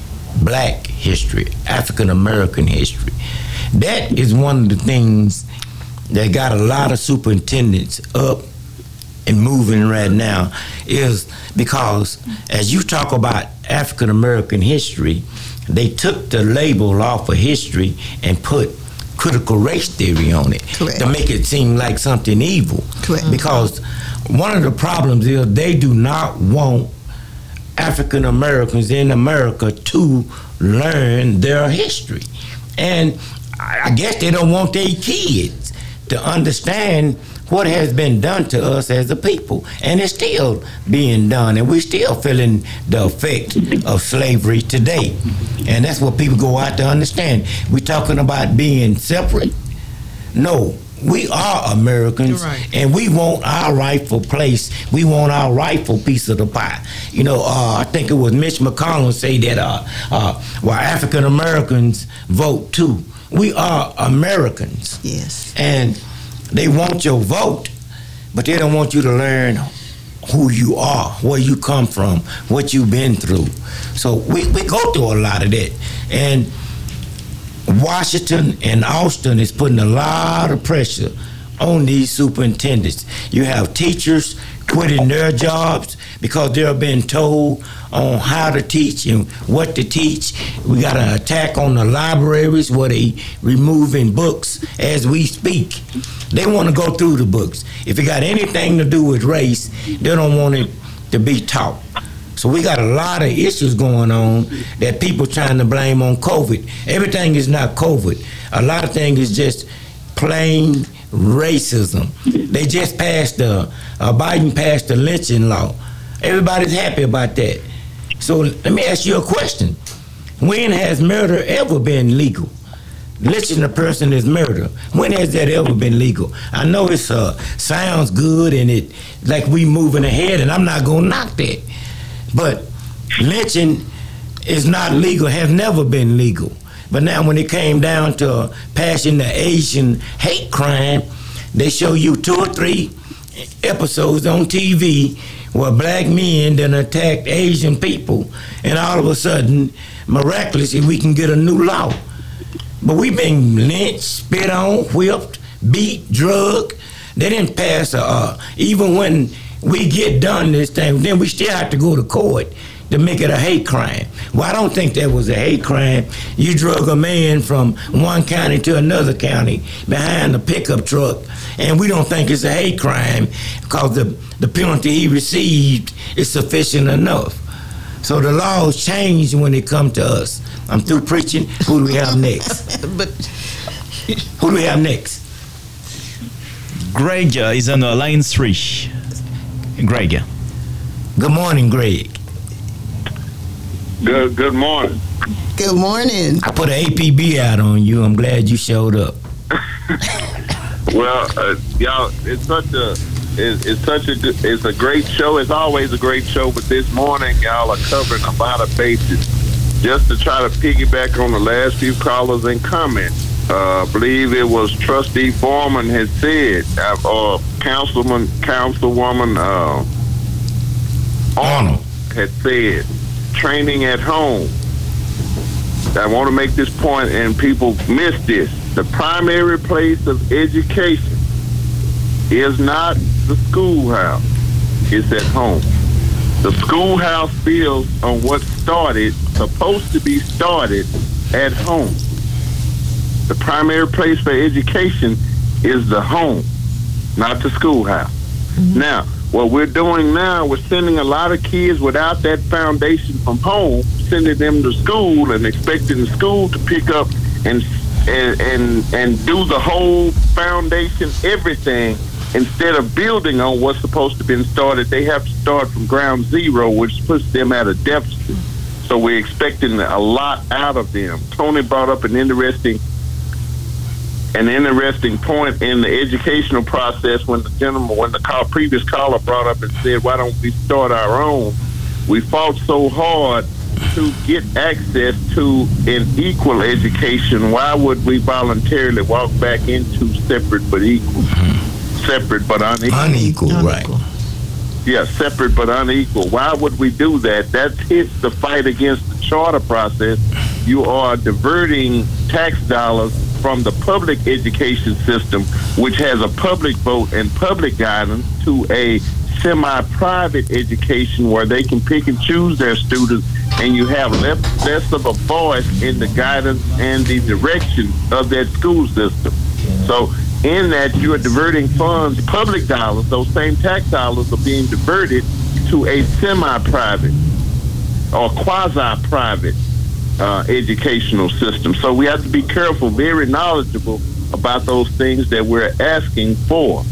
black history, African-American history. That is one of the things that got a lot of superintendents up and moving right now, is because as you talk about African-American history, they took the label off of history and put critical race theory on it. Correct. To make it seem like something evil. Correct. Because one of the problems is they do not want African Americans in America to learn their history. And I guess they don't want their kids to understand what has been done to us as a people. And it's still being done, and we're still feeling the effect of slavery today. And that's what people go out to understand. We're talking about being separate. No. We are Americans, and we want our rightful place. We want our rightful piece of the pie. You know, I think it was Mitch McConnell say that African Americans vote too. We are Americans. Yes. And they want your vote, but they don't want you to learn who you are, where you come from, what you've been through. So we go through a lot of that. And Washington and Austin is putting a lot of pressure on these superintendents. You have teachers quitting their jobs because they're being told on how to teach and what to teach. We got an attack on the libraries where they removing books as we speak. They want to go through the books. If it got anything to do with race, they don't want it to be taught. So we got a lot of issues going on that people trying to blame on COVID. Everything is not COVID. A lot of things is just plain racism. They just passed Biden passed the lynching law. Everybody's happy about that. So let me ask you a question. When has murder ever been legal? Lynching a person is murder. When has that ever been legal? I know it sounds good, and it like we moving ahead, and I'm not going to knock that. But lynching is not legal, has never been legal. But now when it came down to passing the Asian hate crime, they show you 2 or 3 episodes on TV where black men then attacked Asian people, and all of a sudden, miraculously, we can get a new law. But we've been lynched, spit on, whipped, beat, drugged. They didn't pass even when we get done this thing, then we still have to go to court to make it a hate crime. Well, I don't think that was a hate crime. You drug a man from one county to another county behind a pickup truck, and we don't think it's a hate crime because the penalty he received is sufficient enough. So the laws change when it comes to us. I'm through preaching. Who do we have next? Who do we have next? Greg is on line 3. Greg. Good morning, Greg. Good morning. Good morning. I put an APB out on you. I'm glad you showed up. Well, y'all, it's a great show. It's always a great show, but this morning y'all are covering a lot of bases. Just to try to piggyback on the last few callers and comments. I believe it was Trustee Foreman had said, or Councilwoman Arnold had said, training at home. I want to make this point, and people miss this. The primary place of education is not the schoolhouse. It's at home. The schoolhouse builds on what supposed to be started at home. The primary place for education is the home, not the schoolhouse. Mm-hmm. Now, what we're doing now, we're sending a lot of kids without that foundation from home, sending them to school and expecting the school to pick up and do the whole foundation, everything, instead of building on what's supposed to have been started. They have to start from ground zero, which puts them at a deficit. So we're expecting a lot out of them. Tony brought up an interesting point in the educational process when the previous caller brought up and said, why don't we start our own? We fought so hard to get access to an equal education. Why would we voluntarily walk back into separate but equal? Separate but unequal. Right. Yeah, separate but unequal. Why would we do that? It's the fight against the charter process. You are diverting tax dollars from the public education system, which has a public vote and public guidance, to a semi-private education where they can pick and choose their students, and you have less of a voice in the guidance and the direction of that school system. So in that, you are diverting funds, public dollars, those same tax dollars are being diverted to a semi-private or quasi-private educational system. So we have to be careful, very knowledgeable about those things that we're asking for.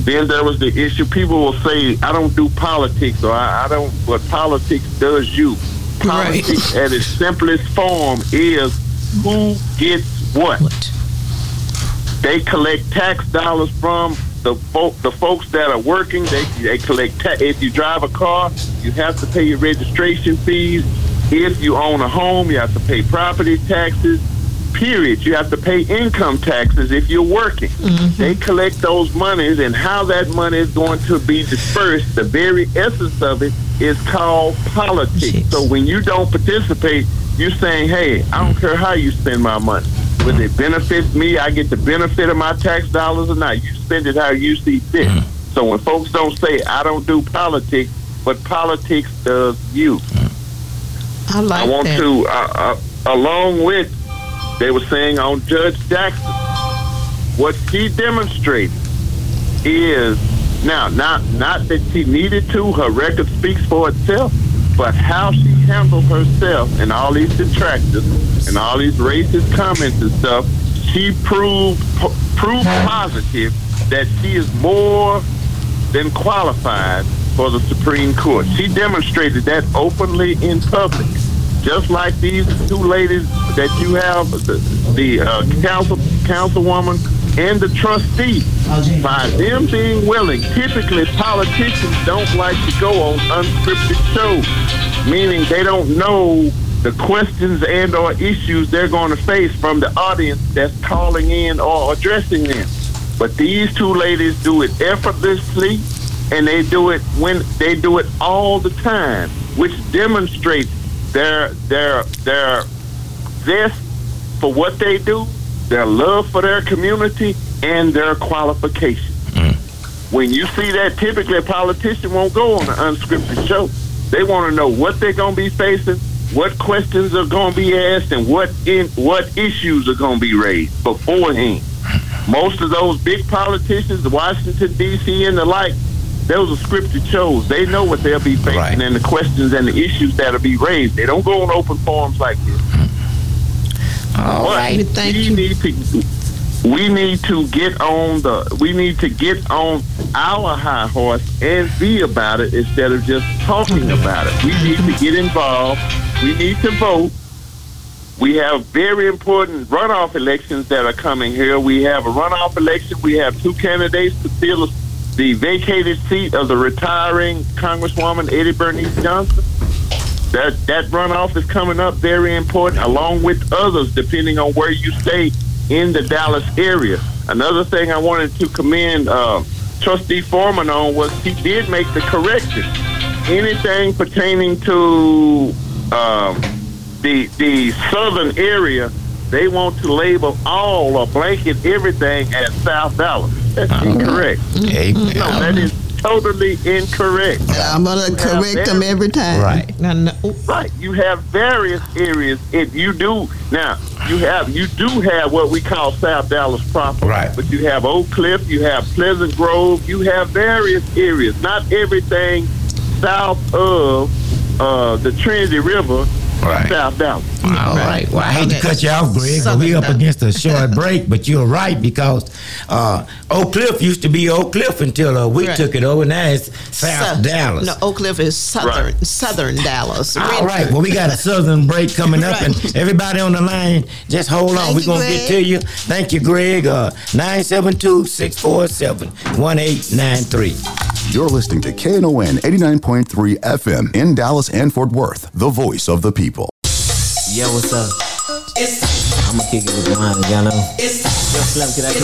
Then there was the issue, people will say, I don't do politics, or I don't, but politics does you. Politics right. At its simplest form is who gets what. They collect tax dollars from the folks that are working. They collect tax. If you drive a car, you have to pay your registration fees. If you own a home, you have to pay property taxes, period. You have to pay income taxes if you're working. Mm-hmm. They collect those monies, and how that money is going to be dispersed, the very essence of it is called politics. Jeez. So when you don't participate, you're saying, hey, I don't care how you spend my money. Whether it benefits me, I get the benefit of my tax dollars or not. You spend it how you see fit. Mm-hmm. So when folks don't say, I don't do politics, but politics does you. Along with, they were saying on Judge Jackson, what she demonstrated is, now, not that she needed to, her record speaks for itself, but how she handled herself and all these detractors and all these racist comments and stuff, she proved positive that she is more than qualified for the Supreme Court. She demonstrated that openly in public. Just like these two ladies that you have, the councilwoman and the trustee, by them being willing, typically politicians don't like to go on unscripted shows, meaning they don't know the questions and or issues they're going to face from the audience that's calling in or addressing them. But these two ladies do it effortlessly, and they do it all the time, which demonstrates their zest for what they do, their love for their community, and their qualifications. Mm-hmm. When you see that, typically a politician won't go on an unscripted show. They want to know what they're going to be facing, what questions are going to be asked, and what issues are going to be raised beforehand. Most of those big politicians, Washington, D.C. and the like, That was a script you chose. They know what they'll be facing, right, and the questions and the issues that'll be raised. They don't go on open forums like this. All right, thank you. We need to get on our high horse and be about it instead of just talking about it. We need to get involved. We need to vote. We have very important runoff elections that are coming here. We have a runoff election. We have two candidates to fill the vacated seat of the retiring Congresswoman Eddie Bernice Johnson. That runoff is coming up, very important, along with others, depending on where you stay in the Dallas area. Another thing I wanted to commend Trustee Foreman on was he did make the correction. Anything pertaining to the southern area, they want to label all or blanket everything as South Dallas. That's incorrect. Amen. No, that is totally incorrect. I'm going to correct them every time. Right. Right. You have various areas. If you do now, you do have what we call South Dallas proper. Right. But you have Oak Cliff, you have Pleasant Grove, you have various areas. Not everything south of the Trinity River. Right. South Dallas. All right. Well, I hate to cut you off, Greg, but we're up against a short break, but you're right, because Oak Cliff used to be Oak Cliff until we took it over. Now it's South Dallas. No, Oak Cliff is Southern Dallas. All right. Well, we got a southern break coming up, and everybody on the line, just hold on. We're going to get to you. Thank you, Greg. 972-647-1893. You're listening to KNON 89.3 FM in Dallas and Fort Worth, the voice of the people. Yeah, what's up? I'm going to kick it with mine, y'all know.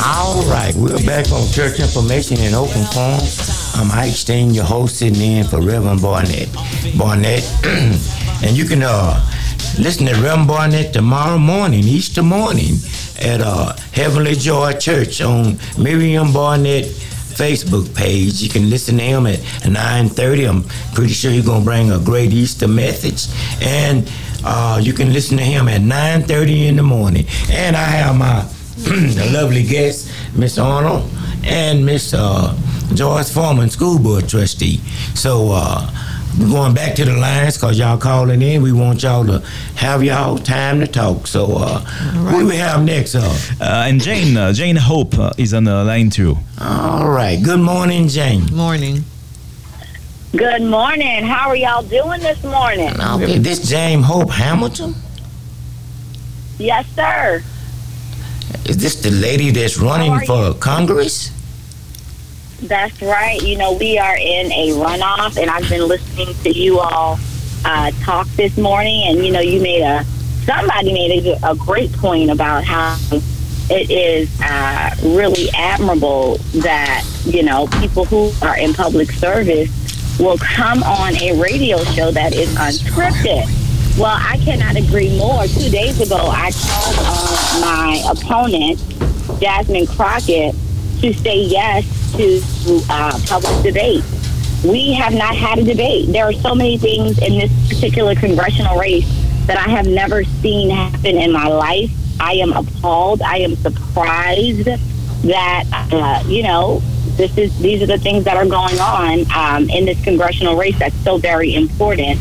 All right, we're back on Church Information in Open Forum. I'm Ike Stein, your host, sitting in for Reverend Barnett. And you can listen to Reverend Barnett tomorrow morning, Easter morning, at Heavenly Joy Church on Miriam Barnett Facebook page. You can listen to him at 9:30. I'm pretty sure he's going to bring a great Easter message. And you can listen to him at 9:30 in the morning. And I have my lovely guests, Miss Arnold and Miss Joyce Foreman, school board trustee. So going back to the lines, because y'all calling in, we want y'all to have y'all time to talk. So who do we have next? And Jane Hope is on the line too. All right. Good morning, Jane. Morning. Good morning. How are y'all doing this morning? Okay. This Jane Hope Hamilton? Yes, sir. Is this the lady that's running for Congress? That's right. You know, we are in a runoff, and I've been listening to you all talk this morning, and, you know, somebody made a great point about how it is really admirable that, you know, people who are in public service will come on a radio show that is unscripted. Well, I cannot agree more. 2 days ago, I called on my opponent, Jasmine Crockett, to say yes to public debate. We have not had a debate. There are so many things in this particular congressional race that I have never seen happen in my life. I am appalled. I am surprised that, you know, these are the things that are going on in this congressional race that's so very important.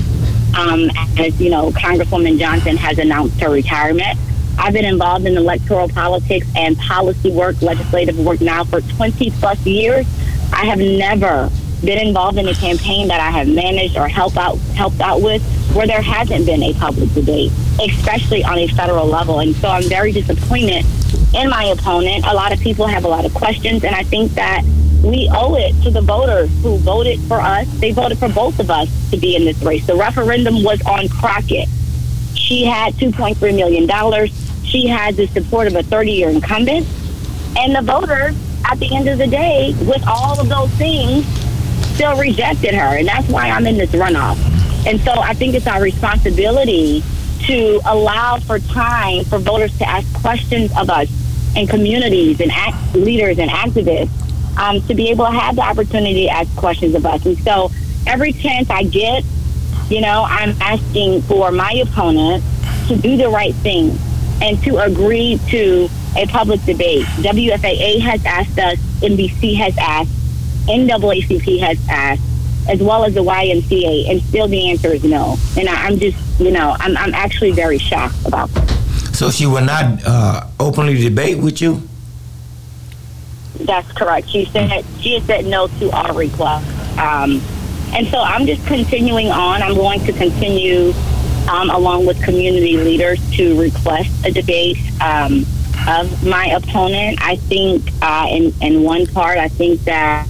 As you know, Congresswoman Johnson has announced her retirement. I've been involved in electoral politics and policy work, legislative work now for 20 plus years. I have never been involved in a campaign that I have managed or helped out with where there hasn't been a public debate, especially on a federal level. And so I'm very disappointed in my opponent. A lot of people have a lot of questions, and I think that we owe it to the voters who voted for us. They voted for both of us to be in this race. The referendum was on Crockett. She had $2.3 million. She had the support of a 30-year incumbent. And the voters, at the end of the day, with all of those things, still rejected her. And that's why I'm in this runoff. And so I think it's our responsibility to allow for time for voters to ask questions of us and communities and leaders and activists to be able to have the opportunity to ask questions of us. And so every chance I get, you know, I'm asking for my opponent to do the right thing and to agree to a public debate. WFAA has asked us, NBC has asked, NAACP has asked, as well as the YMCA, and still the answer is no. And I'm actually very shocked about this. So she will not openly debate with you? That's correct. She has said no to our request. And so I'm just continuing on. I'm going to continue along with community leaders to request a debate of my opponent. I think in one part, I think that,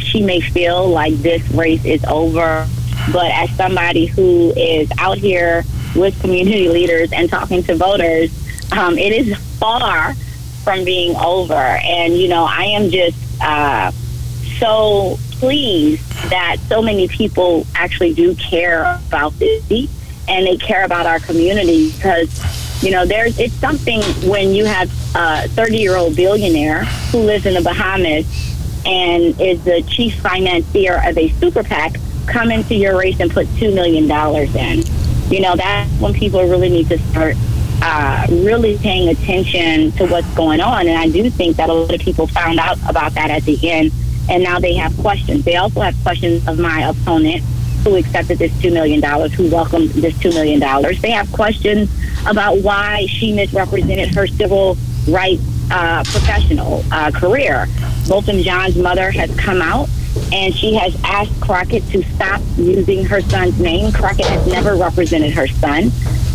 she may feel like this race is over. But as somebody who is out here with community leaders and talking to voters, it is far from being over. And, I am just so pleased that so many people actually do care about this and they care about our community because, it's something when you have a 30-year-old billionaire who lives in the Bahamas and is the chief financier of a super PAC come into your race and put $2 million in. That's when people really need to start really paying attention to what's going on. And I do think that a lot of people found out about that at the end, and now they have questions. They also have questions of my opponent who accepted this $2 million, who welcomed this $2 million. They have questions about why she misrepresented her civil rights professional career. Bolton John's mother has come out, and she has asked Crockett to stop using her son's name. Crockett has never represented her son.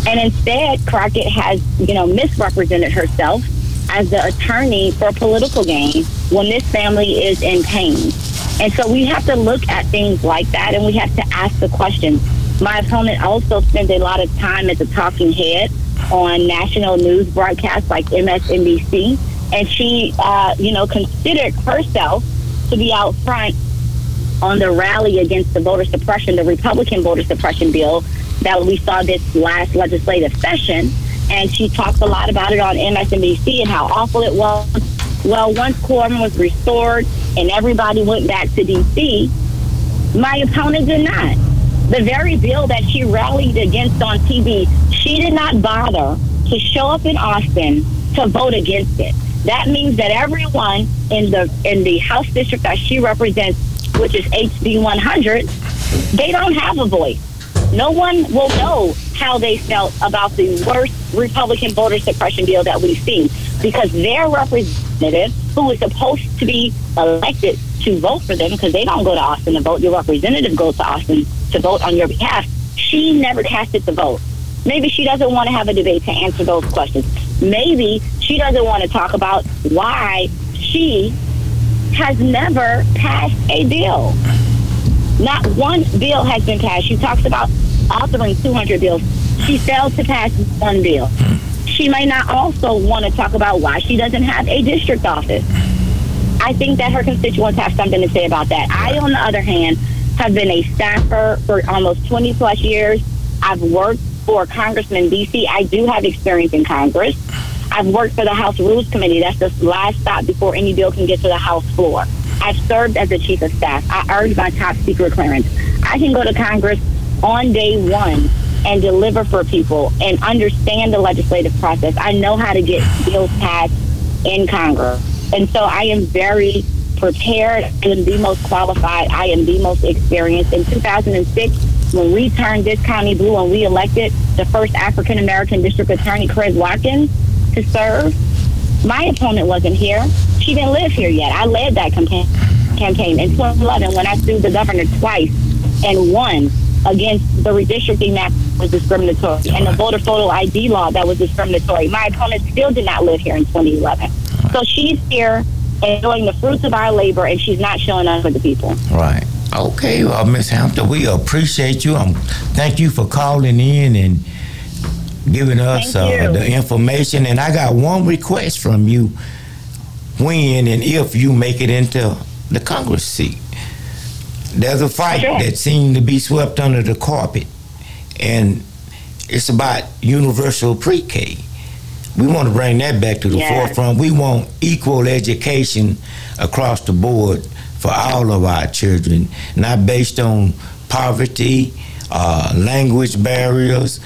And instead, Crockett has, misrepresented herself as the attorney for a political gain when this family is in pain. And so we have to look at things like that, and we have to ask the questions. My opponent also spends a lot of time as a talking head on national news broadcasts like MSNBC, and she, considered herself to be out front on the rally against the Republican voter suppression bill that we saw this last legislative session, and she talked a lot about it on MSNBC and how awful it was. Well, once quorum was restored and everybody went back to D.C., my opponent did not. The very bill that she rallied against on TV, she did not bother to show up in Austin to vote against it. That means that everyone in the House district that she represents, which is HB 100, they don't have a voice. No one will know how they felt about the worst Republican voter suppression bill that we've seen because their representative, who is supposed to be elected to vote for them because they don't go to Austin to vote, your representative goes to Austin to vote on your behalf, she never casted the vote. Maybe she doesn't want to have a debate to answer those questions. Maybe she doesn't want to talk about why she has never passed a bill. Not one bill has been passed. She talks about authoring 200 bills. She failed to pass one bill. She may not also want to talk about why she doesn't have a district office. I think that her constituents have something to say about that. I, on the other hand, have been a staffer for almost 20 plus years. I've worked for Congressman DC. I do have experience in Congress. I've worked for the House Rules Committee. That's the last stop before any bill can get to the House floor. I've served as a chief of staff. I earned my top secret clearance. I can go to Congress on day one and deliver for people and understand the legislative process. I know how to get bills passed in Congress. And so I am very prepared. I am the most qualified. I am the most experienced. In 2006, when we turned this county blue and we elected the first African-American district attorney, Craig Watkins, to serve, my opponent wasn't here. She didn't live here yet. I led that campaign in 2011 when I sued the governor twice and won against the redistricting that was discriminatory and the voter photo ID law that was discriminatory. My opponent still did not live here in 2011. So she's here enjoying the fruits of our labor, and she's not showing up for the people. Right. Okay, well, Ms. Hampton, we appreciate you. Thank you for calling in and giving us the information. And I got one request from you. When and if you make it into the Congress seat. There's a fight that seems to be swept under the carpet, and it's about universal pre-K. We want to bring that back to the forefront. We want equal education across the board for all of our children, not based on poverty, language barriers,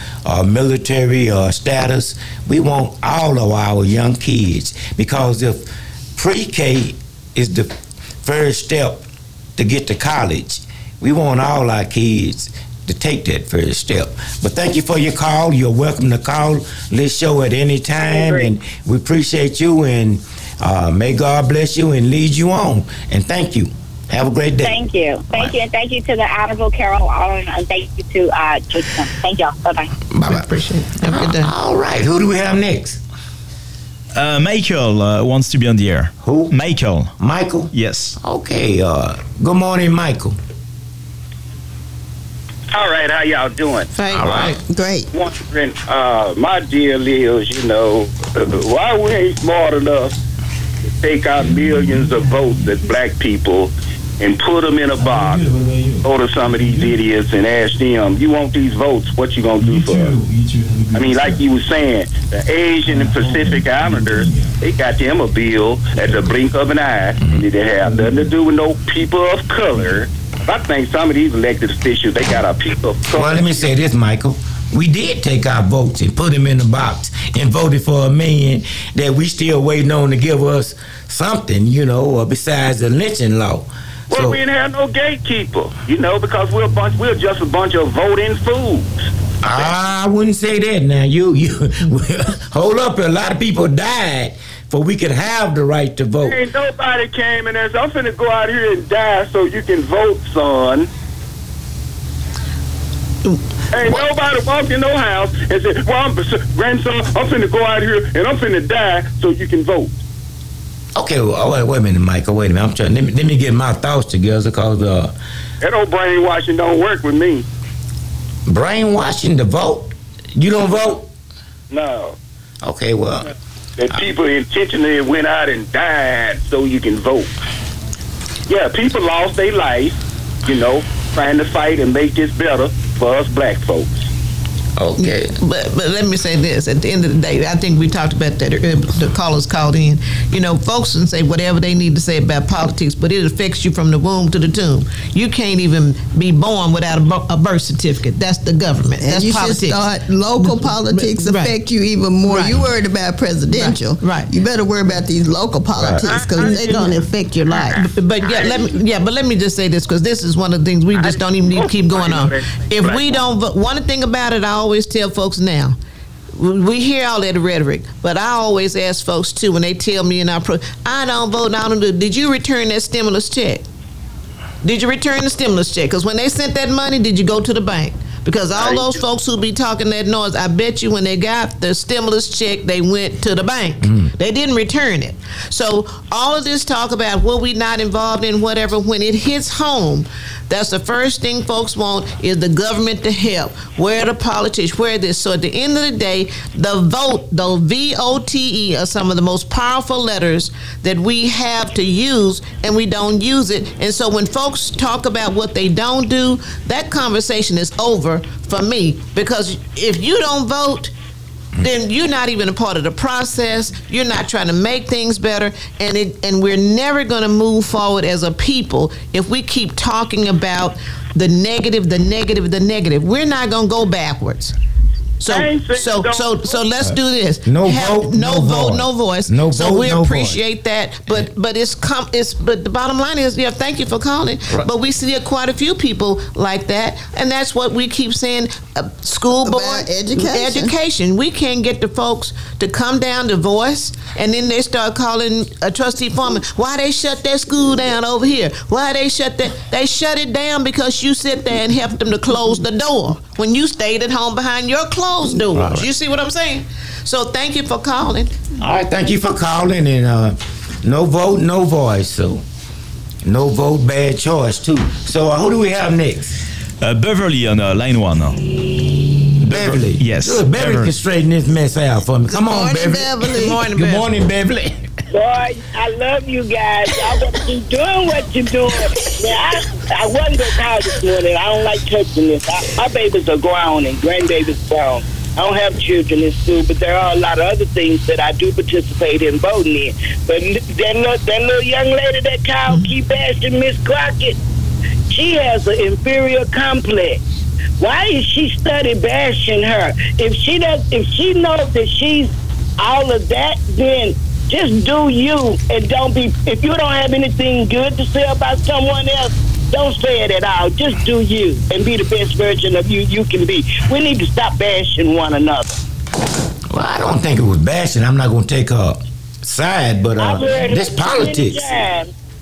military status. We want all of our young kids, because if pre-K is the first step to get to college. We want all our kids to take that first step. But thank you for your call. You're welcome to call this show at any time. And we appreciate you, and may God bless you and lead you on. And thank you. Have a great day. Thank you. Thank you. And thank you to the Honorable Carol Arnold. And thank you to Jason. Thank y'all. Bye-bye. Bye-bye. Appreciate it. Have a good day. All right. Who do we have next? Michael wants to be on the air. Who? Michael. Michael? Yes. Okay. Good morning, Michael. All right, how y'all doing? Thank all right, great. Wondering, my dear Leos, you know, why we ain't smart enough to take our millions of votes as black people and put them in a box, go to some of these idiots and ask them, you want these votes, what you gonna do for us? I mean, like you were saying, the Asian and Pacific Islanders, they got them a bill at the blink of an eye, and it have nothing to do with no people of color. I think some of these elected officials, they got our people. Well, let me say this, Michael. We did take our votes and put them in the box and voted for a man that we still waiting on to give us something, you know, besides the lynching law. Well, so, we didn't have no gatekeeper, you know, because we're just a bunch of voting fools. I wouldn't say that now. Hold up, a lot of people died for we could have the right to vote. Ain't nobody came and said, I'm finna go out here and die so you can vote, son. Ain't nobody walked in no house and said, well, grandson, I'm finna go out here and I'm finna die so you can vote. Okay, well, wait a minute, Michael. Wait a minute. I'm trying. Let me get my thoughts together because that old brainwashing don't work with me. Brainwashing to vote? You don't vote? No. Okay, well. That people intentionally went out and died so you can vote. Yeah, people lost their life, you know, trying to fight and make this better for us black folks. Okay. But let me say this. At the end of the day, I think we talked about that. The callers called in. You know, folks can say whatever they need to say about politics, but it affects you from the womb to the tomb. You can't even be born without a birth certificate. That's the government. And that's you politics. Should start local politics affect you even more. Right. You worried about presidential. Right. You better worry about these local politics because they're going to affect your life. But yeah, let me just say this because this is one of the things we just don't even need to keep going on. If we don't vote, one thing about it, I always tell folks now, we hear all that rhetoric, but I always ask folks too when they tell me in our I don't vote, I don't do. Did you return that stimulus check? Did you return the stimulus check? Because when they sent that money, did you go to the bank? Because all those folks who be talking that noise, I bet you when they got the stimulus check, they went to the bank. They didn't return it. So all of this talk about what we not involved in, whatever, when it hits home, that's the first thing folks want is the government to help. Where the politics, where this. So at the end of the day, the vote, the VOTE, are some of the most powerful letters that we have to use, and we don't use it. And so when folks talk about what they don't do, that conversation is over for me, because if you don't vote, then you're not even a part of the process. You're not trying to make things better, and we're never going to move forward as a people if we keep talking about the negative, the negative, the negative. We're not going to go backwards. So let's do this. No vote, no voice. That. But it's the bottom line is, yeah, thank you for calling. Right. But we see quite a few people like that, and that's what we keep saying. School board about education. We can't get the folks to come down to voice, and then they start calling a Trustee Foreman. Why they shut that school down over here? Why they shut that? They shut it down because you sit there and helped them to close the door when you stayed at home behind your clothes. Doors. Right. You see what I'm saying? So thank you for calling. All right, thank you for calling. And no vote, no voice. So no vote, bad choice too. So who do we have next? Beverly on line one. Beverly. Yes. Good. Beverly can straighten this mess out for me. Come on, Beverly. Good morning, Beverly. Good morning, Beverly. Boy, I love you guys. I want to keep doing what you're doing. Now, I wasn't going to call this morning. I don't like touching this. My babies are grown and grandbabies grown. I don't have children in school, but there are a lot of other things that I do participate in voting in. But that little young lady that called keep asking Miss Crockett, she has an inferior complex. Why is she study bashing her? If she knows that she's all of that, then Just do you, and don't be, if you don't have anything good to say about someone else, don't say it at all. Just do you and be the best version of you you can be. We need to stop bashing one another. Well, I don't think it was bashing. I'm not going to take her side, but this politics.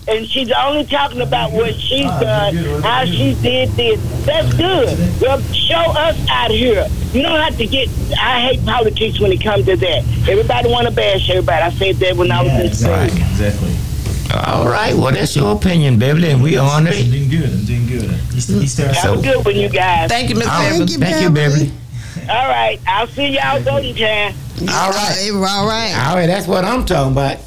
And she's only talking about what she's done, how she did this. That's good. Well, show us out here. You don't have to get... I hate politics when it comes to that. Everybody want to bash everybody. I said that when I was in school. Right, exactly. All right. Well, that's your opinion, baby, and we honor it. I'm doing good. Have a good one, you guys. Thank you, Miss Beverly. Thank you, Beverly. All right. I'll see y'all sometime. All right. That's what I'm talking about.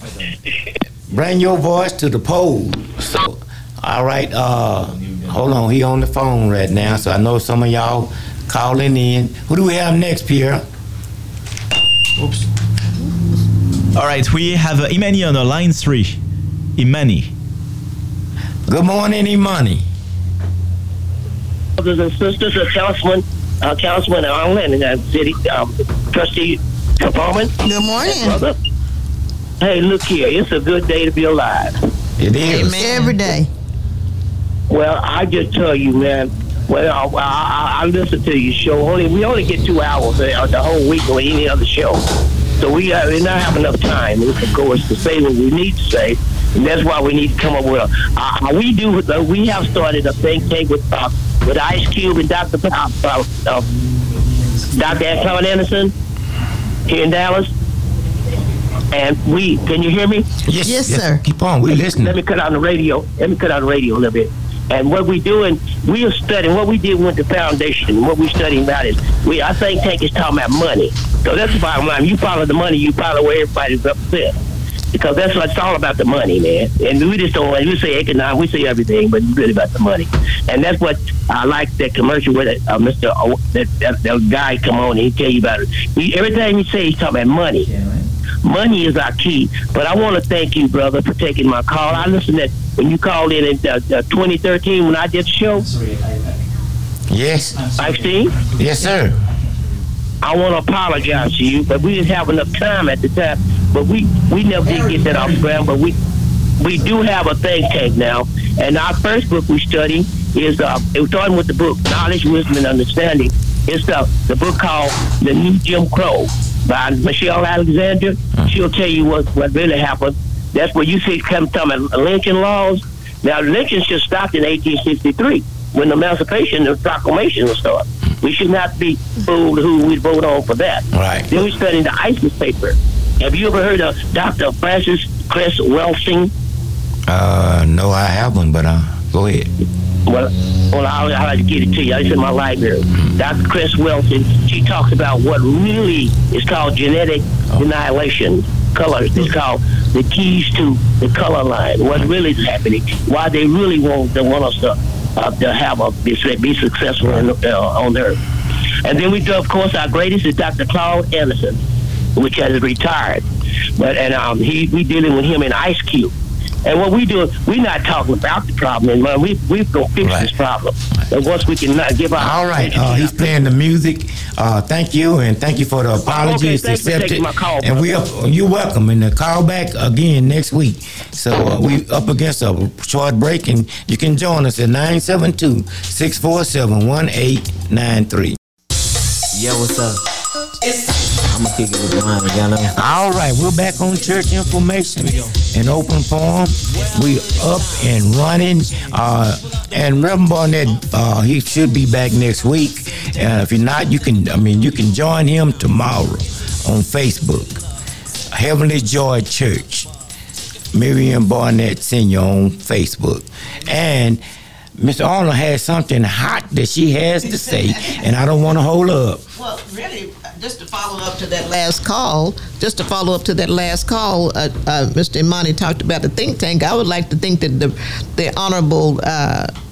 Bring your voice to the poll. So, all right, hold on. He on the phone right now, so I know some of y'all calling in. Who do we have next, Pierre? Oops. All right, we have Imani on line 3. Imani. Good morning, Imani. Brothers and sisters, Councilman Arnold and City Trustee Performance. Good morning. Brother. Hey, look here. It's a good day to be alive. It is. Amen. Every day. Well, I just tell you, man. Well, I listen to your show. We only get 2 hours the whole week or any other show. So we not have enough time, of course, to say what we need to say. And that's why we need to come up with we have started a think tank with Ice Cube and Dr. Howard Anderson here in Dallas. And can you hear me? Yes, sir. Keep on, we listening. Let me cut out the radio a little bit. And what we're doing, we are studying. What we did with the foundation, what we're studying about is, I think Tank is talking about money. So that's the bottom line. You follow the money, you follow where everybody's upset. Because that's what it's all about, the money, man. And we just don't, we say economic, we say everything, but it's really about the money. And that's what I like, that commercial with Mr. That guy come on and he tell you about it. Everything he say, he's talking about money. Yeah, right. Money is our key. But I want to thank you, brother, for taking my call. I listened to when you called in 2013 when I did the show. Yes. Ike Stein? Yes, sir. I want to apologize to you, but we didn't have enough time at the time. But we never did get that off the ground. But we do have a think tank now. And our first book we study is, it was starting with the book, Knowledge, Wisdom, and Understanding. It's the book called The New Jim Crow by Michelle Alexander. She'll tell you what really happened. That's where you see come from Lincoln laws. Now, Lincoln should stop in 1863 when the Emancipation and Proclamation was started. We should not be fooled who we vote on for that. Right. Then we studied the ISIS paper. Have you ever heard of Dr. Francis Cress Welsing? No, I haven't, but go ahead. Well, I'll have to get it to you. It's in my library. Dr. Cress Welsing, she talks about what really is called genetic annihilation. Colors. It's called the keys to the color line. What really is happening? Why they really want us to have be successful on Earth. And then we do, of course, our greatest is Dr. Claude Anderson, which has retired, but we dealing with him in Ice Cube. And what we do, we're not talking about the problem. We're going to fix this problem. And once we can not give out. All right. He's playing the music. Thank you, and thank you for the apologies. Okay, accepted. And you're welcome. And the call back again next week. So we're up against a short break, and you can join us at 972-647-1893. Yeah, what's up? I'm going to kick it with the line, y'all. All right, we're back on church information in open form. We up and running. And Reverend Barnett, he should be back next week. If you're not, you can join him tomorrow on Facebook. Heavenly Joy Church. Miriam Barnett Senior on Facebook. And Miss Arnold has something hot that she has to say, and I don't want to hold up. Well, really, just to follow up to that last call, Mr. Imani talked about the think tank. I would like to think that the Honorable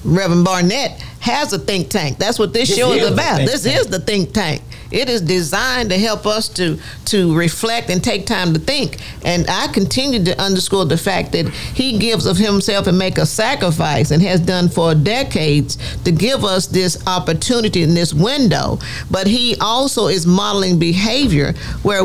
Reverend Barnett has a think tank. That's what this show is about. This is the think tank. It is designed to help us to reflect and take time to think. And I continue to underscore the fact that he gives of himself and make a sacrifice and has done for decades to give us this opportunity in this window. But he also is modeling behavior where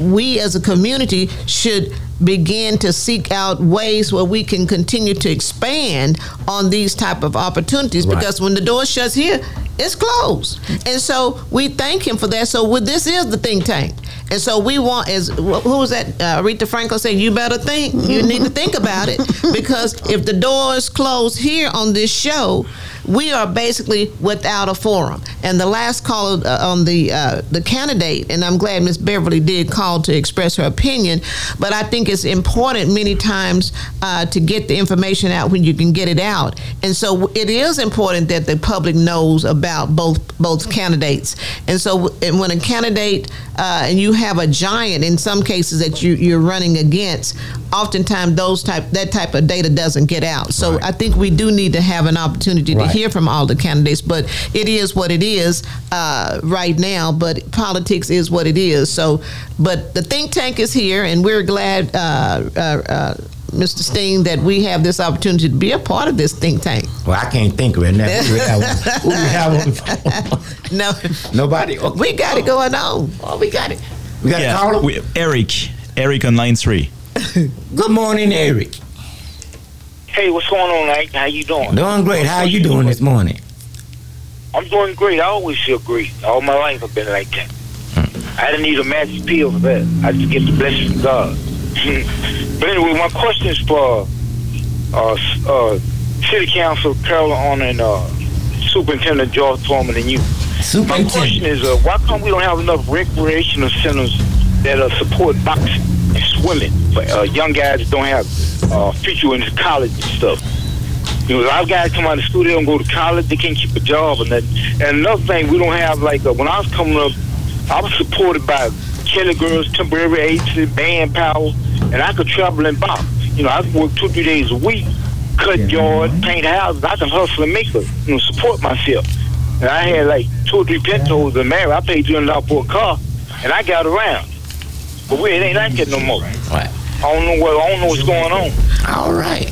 we as a community should begin to seek out ways where we can continue to expand on these type of opportunities, right, because when the door shuts here, it's closed. And so we thank him for that. So this is the think tank. And so we want, as who was that? Aretha Franklin said, you better think. You need to think about it. Because if the door is closed here on this show, we are basically without a forum. And the last call on the candidate, and I'm glad Ms. Beverly did call to express her opinion, but I think it's important many times to get the information out when you can get it out. And so it is important that the public knows about both candidates. And so when a candidate, and you have a giant in some cases that you're running against, oftentimes that type of data doesn't get out. So right, I think we do need to have an opportunity right to hear from all the candidates, but it is what it is right now, but politics is what it is. So, but the think tank is here, and we're glad, Mr. Steen, that we have this opportunity to be a part of this think tank. Well, I can't think right now. We have one. No. Nobody. Okay. We got it going on. Oh, we got it. We got to call him? Eric on line 3. Good morning, Eric. Hey, what's going on, Ike? How you doing? Doing great. How are you doing this morning? I'm doing great. I always feel great. All my life I've been like that. I didn't need a magic pill for that. I just get the blessing of God. But anyway, my question is for City Council Carolyn Arnold and Superintendent Joyce Foreman and you. My question is, why come we don't have enough recreational centers that support boxing and swimming for young guys that don't have future in college and stuff? You know, a lot of guys come out of school, they don't go to college, they can't keep a job and that. And another thing, we don't have, like, when I was coming up, I was supported by Kelly Girls, Temporary Agency, Band Power, and I could travel and box. You know, I could work 2-3 days a week, cut yard, paint houses. I could hustle and make it, you know, support myself. And I had like 2 or 3 Pintos and married. I paid $200 for a car, and I got around. But it ain't like that no more. Right. I don't know what's going on. All right.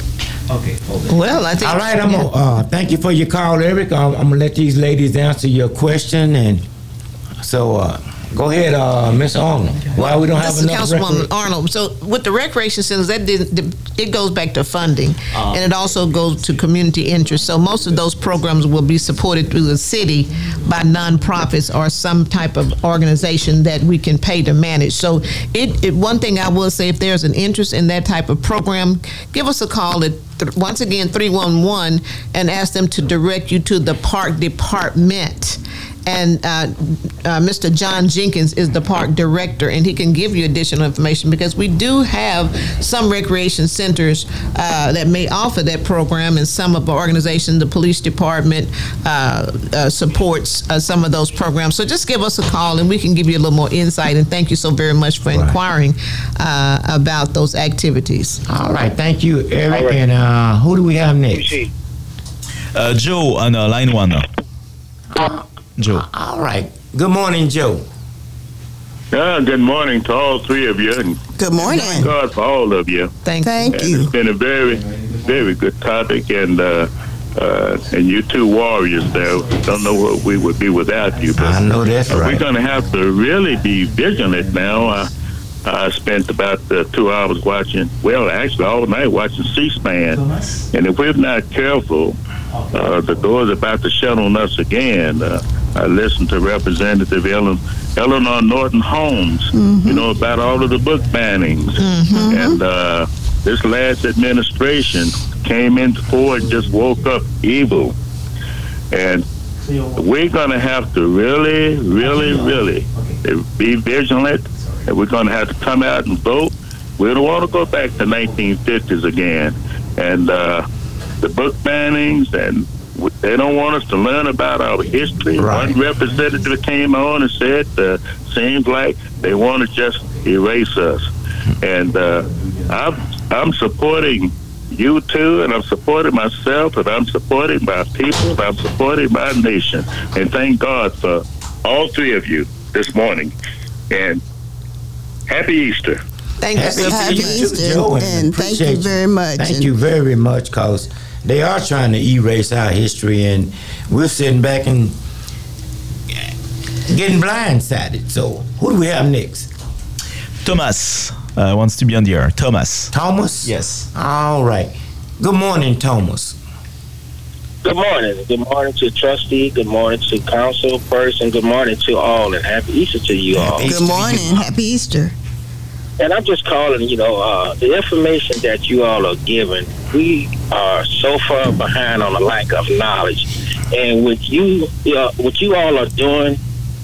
Okay. Well, I think. All right. I'm gonna thank you for your call, Eric. I'm gonna let these ladies answer your question, and so. Go ahead, Miss Arnold. Why we don't have enough? Councilwoman Arnold. So with the recreation centers, it goes back to funding, and it also goes to community interest. So most of those programs will be supported through the city by nonprofits or some type of organization that we can pay to manage. So it one thing I will say, if there's an interest in that type of program, give us a call at, once again, 311, and ask them to direct you to the park department. And Mr. John Jenkins is the park director, and he can give you additional information, because we do have some recreation centers that may offer that program, and some of the organizations, the police department supports some of those programs. So just give us a call, and we can give you a little more insight, and thank you so very much for inquiring about those activities. All right. Thank you, Eric. Right. And who do we have next? Joe on line 1. Joe. All right. Good morning, Joe. Good morning to all 3 of you. And good morning. Thank God for all of you. Thank you. It's been a very, very good topic, and you 2 warriors there. Don't know what we would be without you. But I know that's right. We're going to have to really be vigilant now. I spent about 2 hours all night watching C-SPAN. And if we're not careful, the door is about to shut on us again. I listened to Representative Eleanor Norton Holmes, you know, about all of the book bannings. And this last administration came into power and just woke up evil. And we're going to have to really, really, really be vigilant. And we're going to have to come out and vote. We don't want to go back to 1950s again. And the book bannings, and they don't want us to learn about our history. Right. One representative came on and said, seems like they want to just erase us. And I'm supporting you 2, and I'm supporting myself, and I'm supporting my people, and I'm supporting my nation. And thank God for all 3 of you this morning. And happy Easter. Happy Easter. Joe, and thank you very much. Because they are trying to erase our history, and we're sitting back and getting blindsided. So who do we have next? Thomas wants to be on the air. Thomas. Thomas? Yes. All right. Good morning, Thomas. Good morning. Good morning to trustee. Good morning to council person. Good morning to all, and happy Easter to you all. Good morning. Happy Easter. And I'm just calling, the information that you all are giving, we are so far behind on the lack of knowledge. And what you all are doing,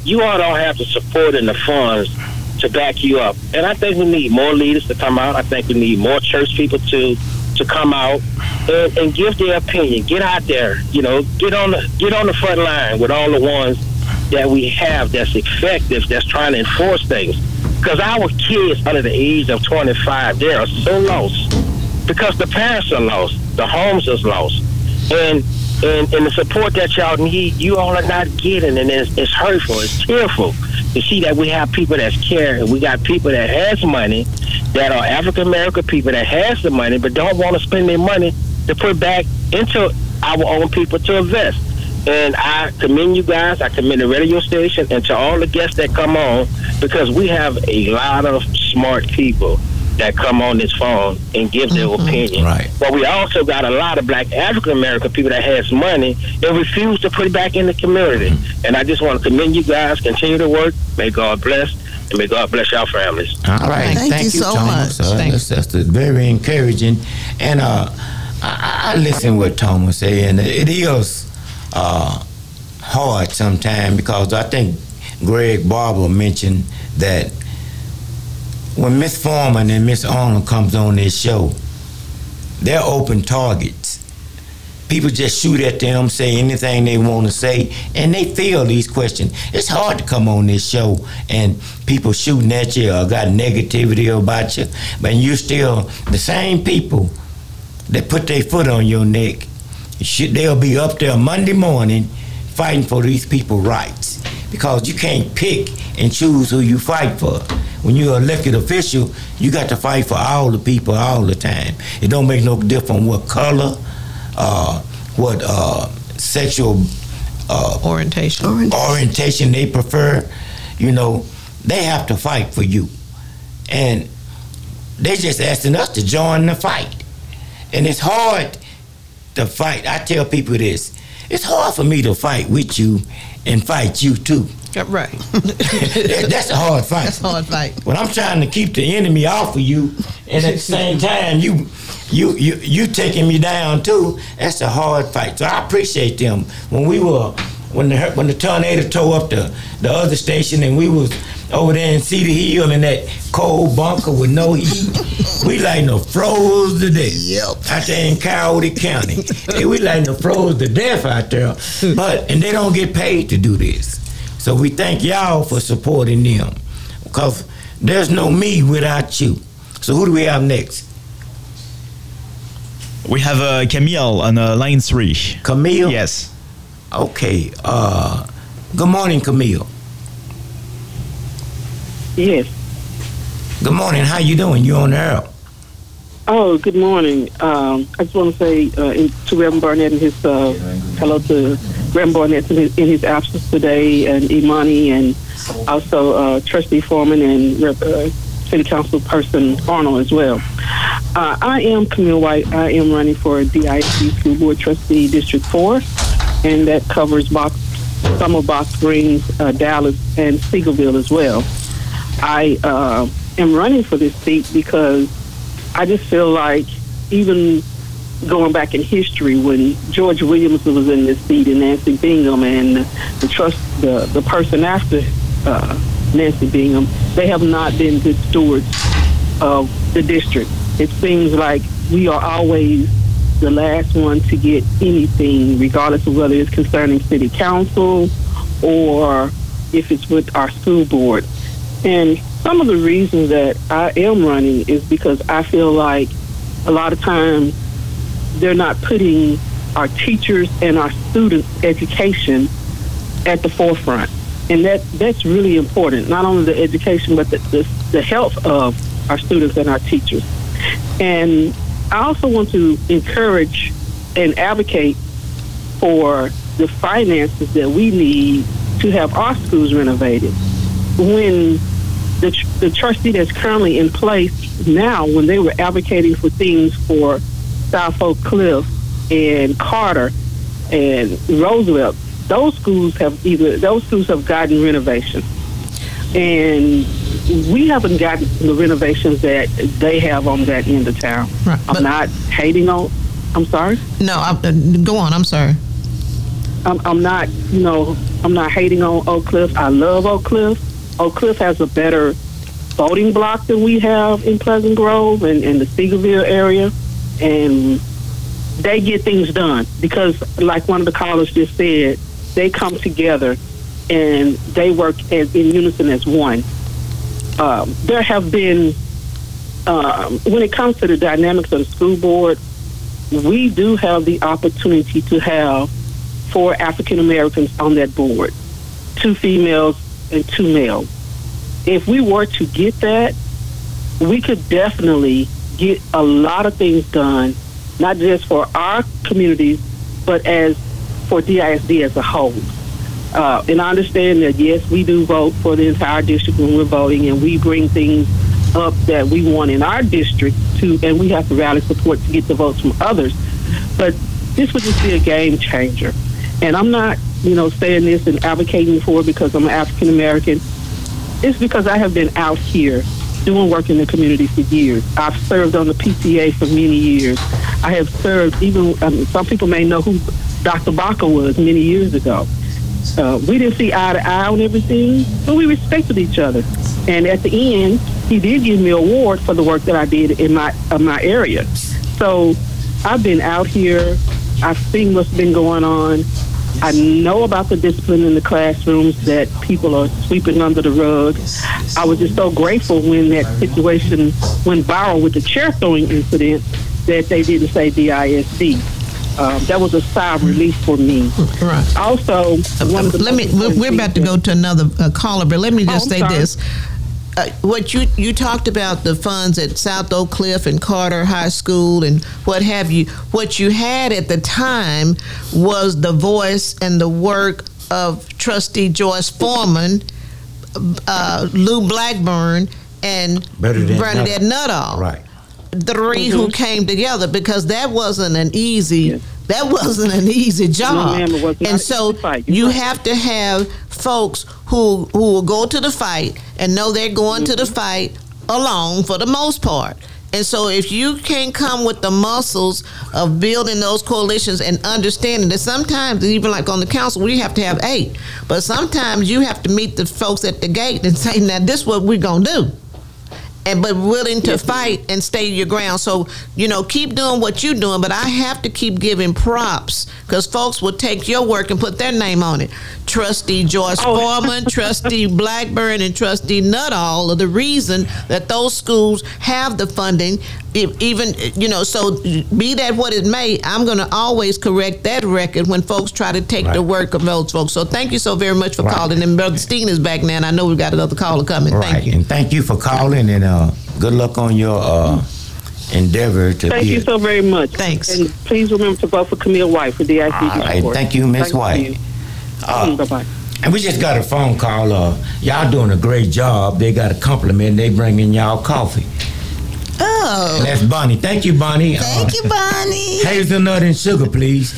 you all don't have the support and the funds to back you up. And I think we need more leaders to come out. I think we need more church people to come out and give their opinion. Get out there, get on the front line with all the ones that we have that's effective, that's trying to enforce things. Because our kids under the age of 25, they are so lost. Because the parents are lost. The homes are lost. And the support that y'all need, you all are not getting. And it's hurtful. It's tearful to see that we have people that's caring. We got people that has money, that are African-American people that has the money, but don't want to spend their money to put back into our own people to invest. And I commend you guys. I commend the radio station and to all the guests that come on, because we have a lot of smart people that come on this phone and give their opinion. Right. But we also got a lot of black African-American people that has money and refuse to put it back in the community. Mm-hmm. And I just want to commend you guys. Continue to work. May God bless. And may God bless your families. All right. Thank you so much. Thanks. That's very encouraging. And I listen to what Thomas said, and it is hard sometimes, because I think Greg Barber mentioned that when Miss Foreman and Miss Arnold comes on this show, they're open targets. People just shoot at them, say anything they want to say, and they feel these questions. It's hard to come on this show and people shooting at you or got negativity about you, but you still, the same people that put their foot on your neck, they'll be up there Monday morning fighting for these people's rights, because you can't pick and choose who you fight for. When you're an elected official, you got to fight for all the people all the time. It don't make no difference what color, what sexual orientation they prefer. They have to fight for you. And they're just asking us to join the fight. And it's hard to fight. I tell people this. It's hard for me to fight with you and fight you too. Right. That's a hard fight. That's a hard fight. When I'm trying to keep the enemy off of you, and at the same time you taking me down too, that's a hard fight. So I appreciate them. When the tornado tore up the other station and we was over there in Cedar Hill in that cold bunker with no heat, we like no froze to death. Yep. Out there in Coyote County. We like no froze to death out there. And they don't get paid to do this. So we thank y'all for supporting them, because there's no me without you. So who do we have next? We have Camille on line 3. Camille? Yes. Okay. Good morning, Camille. Yes. Good morning. How you doing? You on the air? Oh, good morning. I just want to say to Reverend Barnett and his hello to Reverend Barnett in his absence today, and Imani, and also Trustee Foreman and City Council Person Arnold as well. I am Camille White. I am running for DIC School Board Trustee District 4, and that covers Box Springs, Dallas, and Seagoville as well. I am running for this seat because I just feel like, even going back in history, when George Williamson was in this seat and Nancy Bingham and the person after Nancy Bingham, they have not been good stewards of the district. It seems like we are always the last one to get anything, regardless of whether it's concerning city council or if it's with our school board. And some of the reasons that I am running is because I feel like a lot of times they're not putting our teachers and our students' education at the forefront. And that's really important, not only the education, but the health of our students and our teachers. And I also want to encourage and advocate for the finances that we need to have our schools renovated. When the trustee that's currently in place now, when they were advocating for things for South Oak Cliff and Carter and Roosevelt, those schools have gotten renovations, and we haven't gotten the renovations that they have on that end of town. Right, I'm not hating on. I'm sorry. No, go on. I'm sorry. I'm not. You know, I'm not hating on Oak Cliff. I love Oak Cliff. Oak Cliff has a better voting block than we have in Pleasant Grove and the Seagoville area, and they get things done because, like one of the callers just said, they come together and they work in unison as one. There have been, when it comes to the dynamics of the school board, we do have the opportunity to have 4 African Americans on that board, 2 females and 2 males. If we were to get that, we could definitely get a lot of things done, not just for our communities, but as for DISD as a whole. And I understand that, yes, we do vote for the entire district when we're voting, and we bring things up that we want in our district, too, and we have to rally support to get the votes from others. But this would just be a game changer. And I'm not, saying this and advocating for it because I'm an African-American. It's because I have been out here doing work in the community for years. I've served on the PTA for many years. I have served, some people may know who Dr. Baca was many years ago. We didn't see eye to eye on everything, but we respected each other. And at the end, he did give me an award for the work that I did in my area. So I've been out here. I've seen what's been going on. I know about the discipline in the classrooms that people are sweeping under the rug. I was just so grateful when that situation went viral with the chair-throwing incident that they didn't say DISD. That was a sigh of relief for me. Right. Also, we're about to go to another caller, but let me just say this. What you talked about, the funds at South Oak Cliff and Carter High School and what have you, what you had at the time was the voice and the work of Trustee Joyce Foreman, Lou Blackburn, and Bernadette Nuttall. Right. 3 mm-hmm. who came together, because that wasn't an easy job. No, ma'am, and so you have to have folks who will go to the fight and know they're going mm-hmm. to the fight alone for the most part. And so if you can't come with the muscles of building those coalitions and understanding that sometimes, even like on the council, we have to have 8, but sometimes you have to meet the folks at the gate and say, now this is what we're going to do. But willing to fight and stay your ground. So, keep doing what you're doing, but I have to keep giving props because folks will take your work and put their name on it. Trustee Joyce Foreman, Trustee Blackburn, and Trustee Nuttall are the reason that those schools have the funding. Even, so be that what it may, I'm going to always correct that record when folks try to take the work of those folks. So thank you so very much for calling. And Brother Steen is back now, and I know we've got another caller coming. Thank you. And thank you for calling, and good luck on your endeavor to Thank you so very much. Thanks. And please remember to vote for Camille White for DICD support. All right. Thank you, Ms. White. Bye-bye. And we just got a phone call. Y'all doing a great job. They got a compliment. They bringing y'all coffee. Oh. And that's Bonnie. Thank you, Bonnie. Thank you, Bonnie. Hazelnut and sugar, please.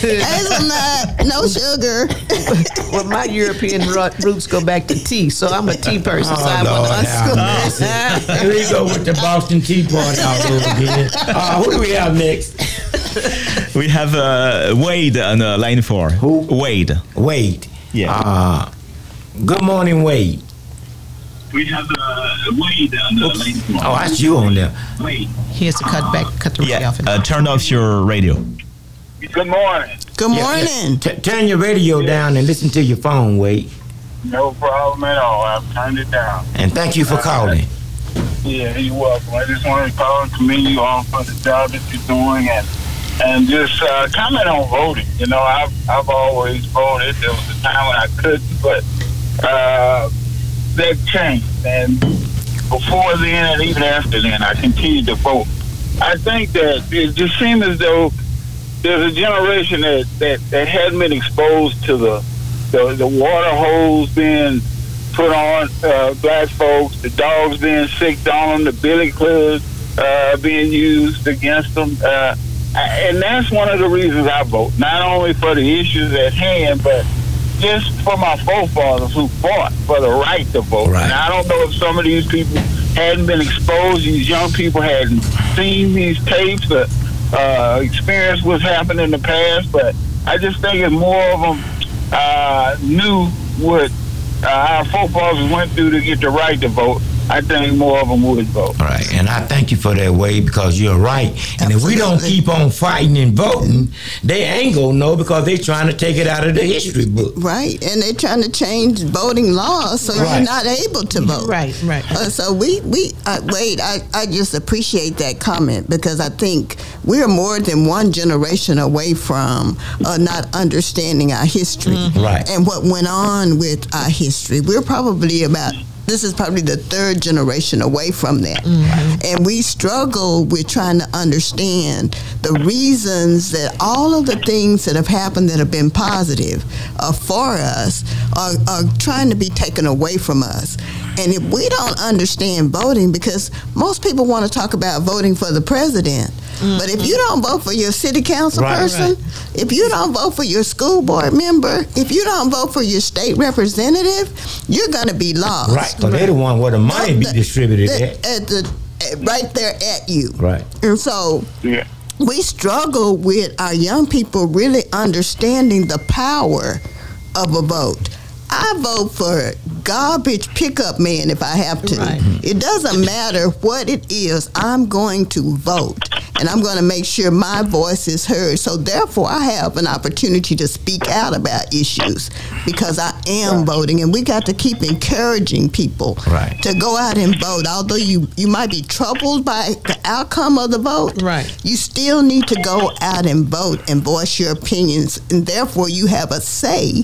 Hazelnut, no sugar. Well, my European roots go back to tea, so I'm a tea person. So I want to Here we go with the Boston Tea Party all over again. Who do we have next? We have Wade on line 4. Who? Wade. Yeah. Good morning, Wade. We have Wade on the line. Oh, that's you on there. Wade. He has to cut the radio off. Turn off your radio. Good morning. Good morning. Yeah. Turn your radio down and listen to your phone, Wade. No problem at all. I've turned it down. And thank you for calling. Yeah, you're welcome. I just wanted to call and commend you all for the job that you're doing and just comment on voting. I've always voted. There was a time when I couldn't, but... that changed, and before then and even after then, I continued to vote. I think that it just seems as though there's a generation that hasn't been exposed to the water hose being put on black folks, the dogs being sicked on them, the billy clubs being used against them. And that's one of the reasons I vote, not only for the issues at hand, but just for my forefathers who fought for the right to vote. Right. And I don't know if some of these people hadn't been exposed, these young people hadn't seen these tapes or experienced what's happened in the past, but I just think if more of them knew what our forefathers went through to get the right to vote, I think more of them would vote. All right, and I thank you for that, Wade, because you're right. And if we don't keep on fighting and voting, they ain't going to know because they're trying to take it out of the history book. Right, and they're trying to change voting laws so you're not able to vote. Right. So, Wade, I just appreciate that comment because I think we're more than one generation away from not understanding our history and what went on with our history. We're probably about... This is probably the third generation away from that. Mm-hmm. And we struggle with trying to understand the reasons that all of the things that have happened that have been positive for us are trying to be taken away from us. And if we don't understand voting, because most people want to talk about voting for the president, but if you don't vote for your city council person, if you don't vote for your school board member, if you don't vote for your state representative, you're going to be lost. Right, because they're the one where the money be distributed right there at you. Right. And so... Yeah. We struggle with our young people really understanding the power of a vote. I vote for garbage pickup man if I have to. Right. It doesn't matter what it is. I'm going to vote, and I'm going to make sure my voice is heard. So, therefore, I have an opportunity to speak out about issues because I am voting, and we got to keep encouraging people to go out and vote. Although you might be troubled by the outcome of the vote, you still need to go out and vote and voice your opinions, and therefore you have a say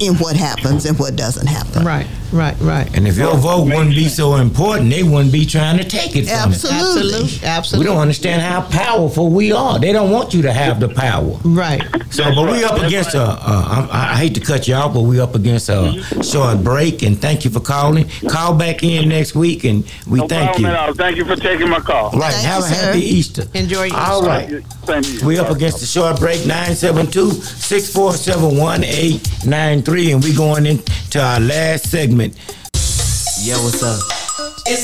in what happens and what doesn't happen. Right. And if your vote wouldn't be so important, they wouldn't be trying to take it from us. Absolutely. We don't understand how powerful we are. They don't want you to have the power. Right. So, but we up against I hate to cut you off, but we up against a short break, and thank you for calling. Call back in next week, and we thank you. No problem at all. Thank you for taking my call. Right. Have a happy Easter. Enjoy your Easter. All right. We up against a short break, 972-647-1893, and we going into our last segment. Yeah, what's up? I'm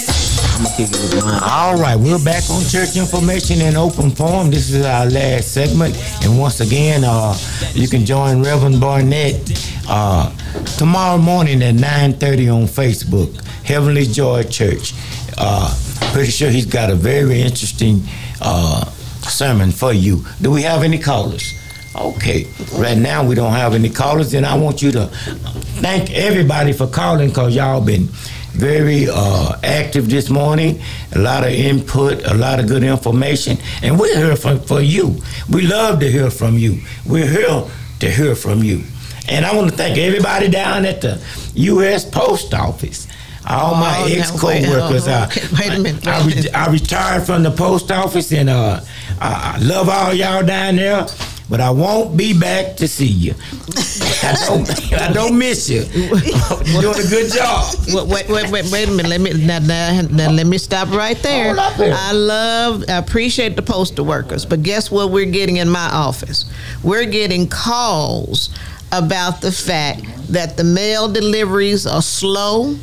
gonna kick it with mine. All right, we're back on Church Information in Open Forum. This is our last segment, and once again, you can join Reverend Barnett tomorrow morning at 9:30 on Facebook, Heavenly Joy Church. Pretty sure he's got a very interesting sermon for you. Do we have any callers? Okay, right now we don't have any callers, and I want you to thank everybody for calling because y'all been very active this morning, a lot of input, a lot of good information, and we're here for you. We love to hear from you. We're here to hear from you. And I want to thank everybody down at the U.S. Post Office. All my ex-co-workers. Wait a minute. I retired from the post office, and I love all y'all down there. But I won't be back to see you. I don't miss you. You're doing a good job. Wait a minute. Let me stop right there. I appreciate the postal workers, but guess what we're getting in my office? We're getting calls about the fact that the mail deliveries are slow.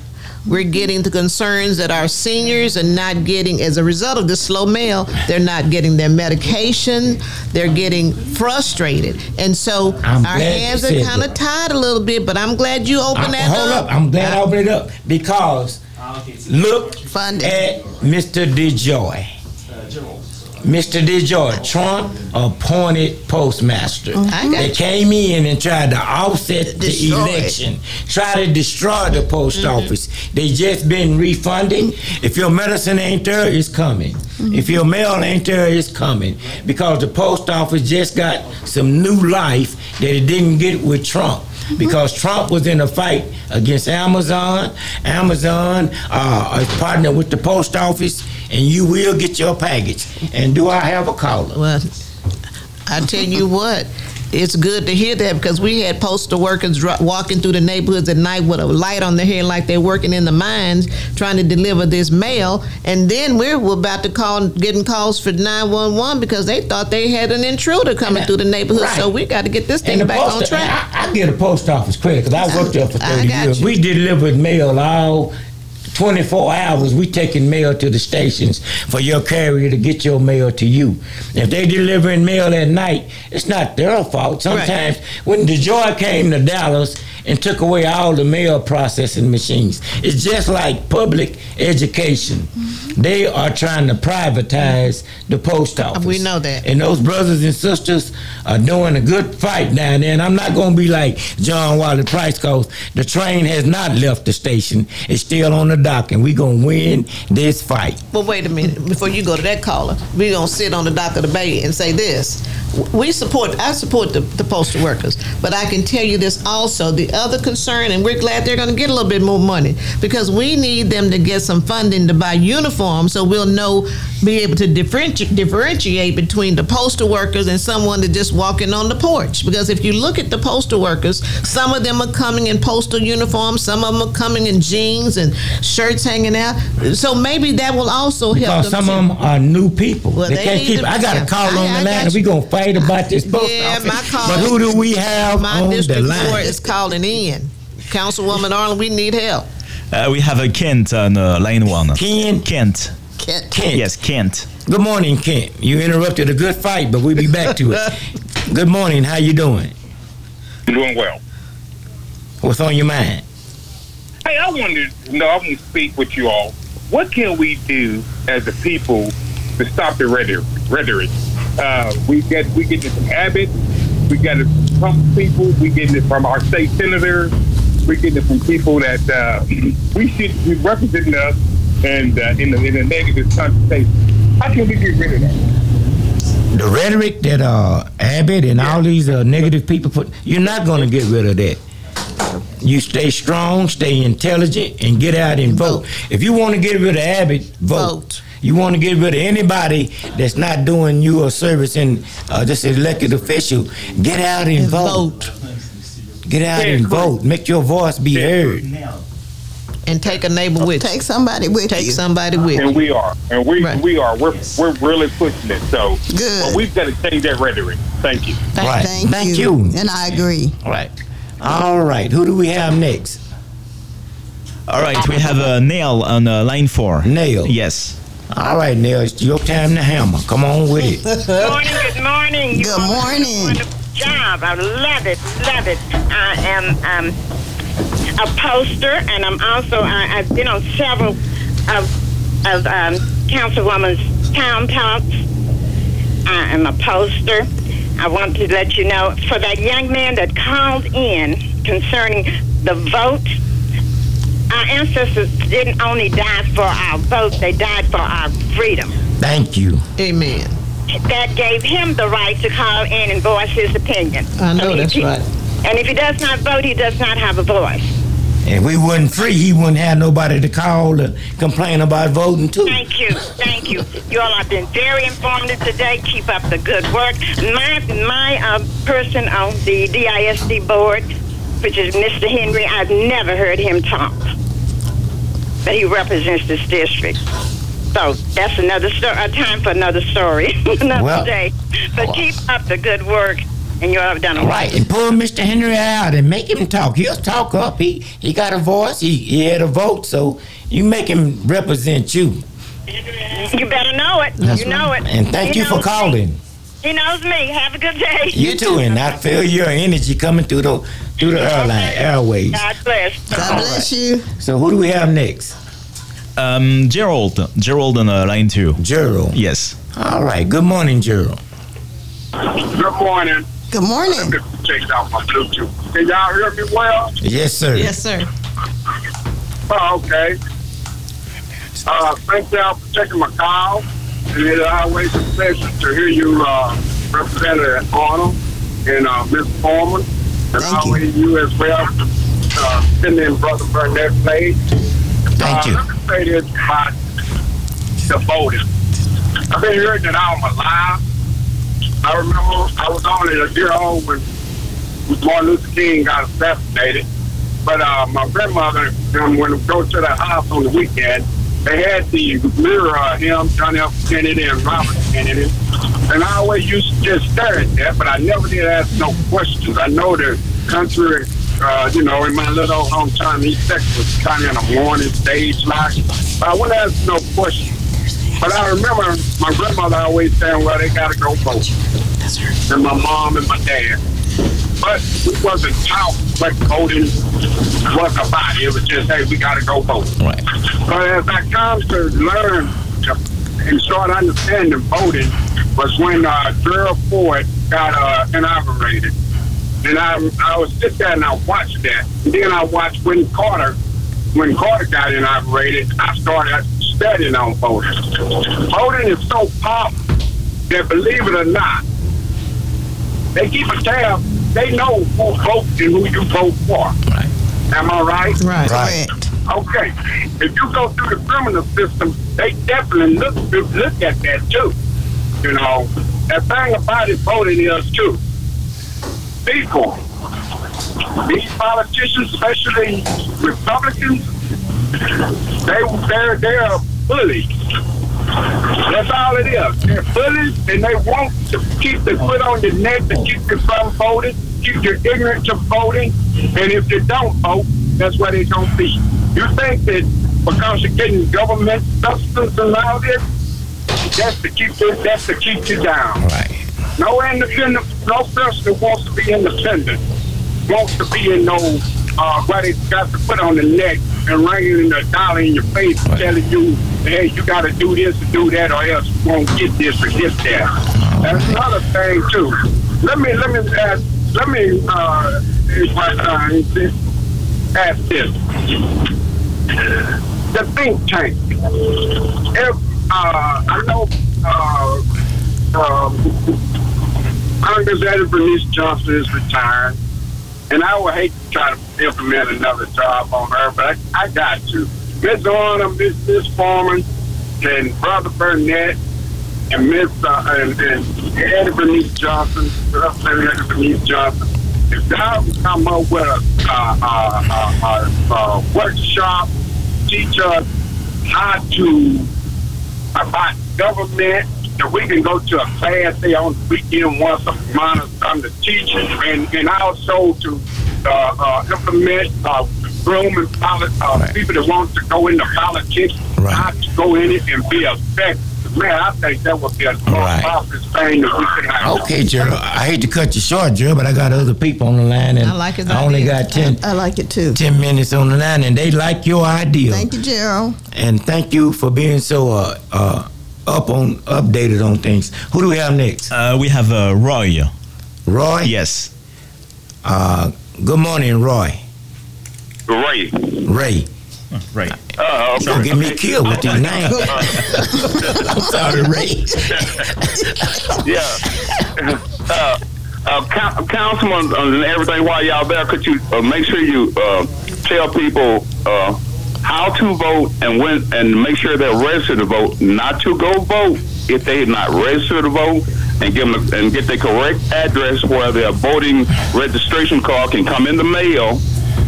We're getting the concerns that our seniors are not getting, as a result of this slow mail, they're not getting their medication. They're getting frustrated. And so our hands are kind of tied a little bit, but I'm glad you opened that up. Hold up. I'm glad I opened it up because look at Mr. DeJoy. Mr. DeJoy, Trump appointed postmaster. They came in and tried to offset the election, try to destroy the post office. They just been refunding. If your medicine ain't there, it's coming. If your mail ain't there, it's coming. Because the post office just got some new life that it didn't get with Trump. Because Trump was in a fight against Amazon. Amazon is partnered with the post office, and you will get your package. And do I have a caller? Well, I tell you what, it's good to hear that, because we had postal workers walking through the neighborhoods at night with a light on their head like they're working in the mines trying to deliver this mail. And then we were about to getting calls for 911 because they thought they had an intruder coming through the neighborhood. Right. So we got to get this thing back on track. I give the post office credit because I worked there for 30 years. We delivered mail all 24 hours. We taking mail to the stations for your carrier to get your mail to you. If they delivering mail at night, it's not their fault. Sometimes when DeJoy came to Dallas and took away all the mail processing machines, it's just like public education. Mm-hmm. They are trying to privatize the post office. We know that. And those brothers and sisters are doing a good fight now and then. I'm not going to be like John Wiley Price, because the train has not left the station. It's still on the dock, and we're going to win this fight. But wait a minute. Before you go to that caller, we're going to sit on the dock of the bay and say this. I support the postal workers, but I can tell you this also, the other concern, and we're glad they're going to get a little bit more money, because we need them to get some funding to buy uniforms so we'll be able to differentiate between the postal workers and someone that's just walking on the porch. Because if you look at the postal workers, some of them are coming in postal uniforms, some of them are coming in jeans and shirts hanging out. So maybe that will also help them. Because some of them are new people. Well, they can't keep. I got a call on the line, and we're going to fight about this post office. My call, but who do we have on the line? My district court is calling in. Councilwoman Arnold, we need help. We have a Kent on line one. Kent. Yes, Kent. Good morning, Kent. You interrupted a good fight, but we'll be back to it. Good morning. How you doing? I'm doing well. What's on your mind? Hey, I want to speak with you all. What can we do as a people to stop the rhetoric? We get this from Abbott. We got it from Trump people. We getting it from our state senators. We getting it from people that we should be representing us and in a negative conversation. How can we get rid of that? The rhetoric that Abbott and all these negative people put, you're not going to get rid of that. You stay strong, stay intelligent, and get out and vote. If you want to get rid of Abbott, vote. You want to get rid of anybody that's not doing you a service and this elected official, get out and vote. Get out and vote. Make your voice be heard. And take a neighbor with you. Take somebody with you. Take somebody with you. And we are. And we are. We're really pushing it. So well, we've got to change that rhetoric. Thank you. Thank you. And I agree. All right. Who do we have next? All right. We have Neil on line four. Neil. Yes. All right, Neil. It's your time to hammer. Come on with it. Good morning. Good morning. Wonderful job. I love it. I am a poster, and I'm also I've been on several of Councilwoman's town talks. I am a poster. I want to let you know, for that young man that called in concerning the vote, our ancestors didn't only die for our vote, they died for our freedom. Thank you. Amen. That gave him the right to call in and voice his opinion. I know, that's right. And if he does not vote, he does not have a voice. If we weren't free, he wouldn't have nobody to call and complain about voting, too. Thank you. You all have been very informative today. Keep up the good work. My person on the DISD board, which is Mr. Henry, I've never heard him talk. But he represents this district. So that's another time for another story, another day. But keep up the good work. And you all have done all right. And pull Mr. Henry out and make him talk. He'll talk up. He got a voice. He had a vote. So you make him represent you. You better know it. That's right. And thank you for calling. He knows me. Have a good day. You too. And I feel your energy coming through the airways. God bless. God bless you. So who do we have next? Gerald on line two. Gerald. Yes. All right. Good morning, Gerald. Good morning. I'm going to check out my Bluetooth. Can y'all hear me well? Yes, sir. Okay. Thank y'all for taking my call. And it's always a pleasure to hear you, Representative Arnold and Ms. Foreman. And always you as well, sending in Brother Bernett Page. Thank you. Let me say this about the voting. I've been hearing it all my life. I remember I was only a year old when Martin Luther King got assassinated. But my grandmother, when we go to the house on the weekend, they had the mirror of him, John F. Kennedy and Robert Kennedy. And I always used to just stare at that, but I never did ask no questions. I know the country, in my little old hometown, these sex was kind of in a morning stage life. But I wouldn't ask no questions. But I remember my grandmother always saying, well, they got to go vote. And my mom and my dad. But we wasn't taught what voting was about. It was just, hey, we got to go vote. Right. But as I come to learn and start understanding voting was when Gerald Ford got inaugurated. And I would sit there and I watched that. And then I watched when Carter got inaugurated, I started studying on voting. Voting is so powerful that, believe it or not, they keep a tab. They know who vote and who you vote for. Right. Am I right? Right. Okay. If you go through the criminal system, they definitely look at that too. You know, that thing about it, voting is too. People, these politicians, especially Republicans, they're bullies. That's all it is. They're bullies, and they want to keep the foot on your neck to keep you from voting, keep you ignorant to voting, and if you don't vote, that's where they're going to be. You think that because you're getting government substance and all this, that's to keep you down. Right. No independent, no person wants to be independent, wants to be in where they got the foot on the neck and ringing a dollar in your face, right, telling you, hey, you got to do this and do that, or else you won't get this or get that. That's another thing too. Let me ask this. The think tank. Congress Eddie Bernice Johnson is retired, and I would hate to try to implement another job on her, but I got to. Ms. Arnold, Ms. Foreman, and Brother Barnett, and Miss and Eddie Bernice Johnson, Representative Eddie Bernice Johnson, if y'all can come up with a workshop, teach us how to about government, that we can go to a class day on the weekend once a month or something to teach, and also to implement room and people that want to go into politics, right, how to go in it and be effective. Man, I think that would be a obvious thing that we could have. Okay, Gerald, I hate to cut you short, Gerald, but I got other people on the line, and I like his idea. Only got 10. I like it too. 10 minutes on the line, and they like your idea. Thank you, Gerald, and thank you for being so updated on things. Who do we have next? We have Roy. Roy? Yes. Good morning, Roy. Ray. Right. He's going to get me killed with these names. I'm sorry, Ray. Yeah. Councilman and everything, while y'all there, could you make sure you tell people how to vote and when, and make sure they're registered to vote, not to go vote if they're not registered to vote, and give them and get the correct address where their voting registration card can come in the mail,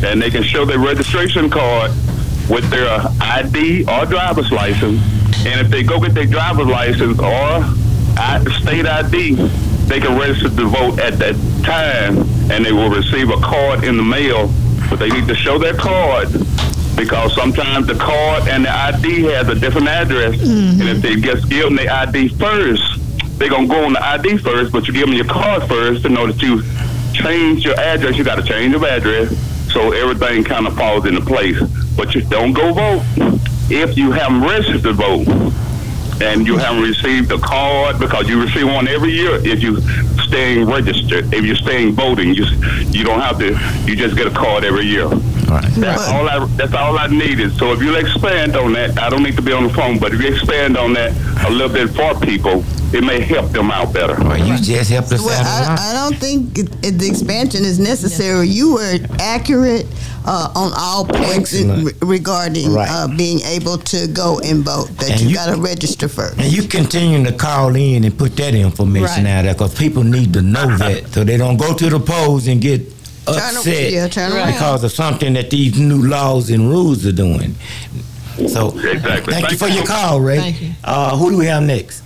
and they can show their registration card with their ID or driver's license. And if they go get their driver's license or state ID, they can register to vote at that time, and they will receive a card in the mail, but they need to show their card, because sometimes the card and the ID has a different address. Mm-hmm. And if they just give them the ID first, they're going to go on the ID first, but you give them your card first in order to change your address. You got to change your address, so everything kind of falls into place. But you don't go vote if you haven't registered to vote and you haven't received the card, because you receive one every year if you're staying registered. If you're staying voting, you don't have to, you just get a card every year. All right. That's all I needed. So if you expand on that, I don't need to be on the phone, but if you expand on that a little bit for people, it may help them out better. Well, you just helped us out. I don't think the expansion is necessary. You were accurate on all points regarding being able to go and vote, that you got to register first. And you continuing to call in and put that information out there, because people need to know that so they don't go to the polls and get upset because of something that these new laws and rules are doing. So thank you for your call, Ray. Thank you. Who do we have next?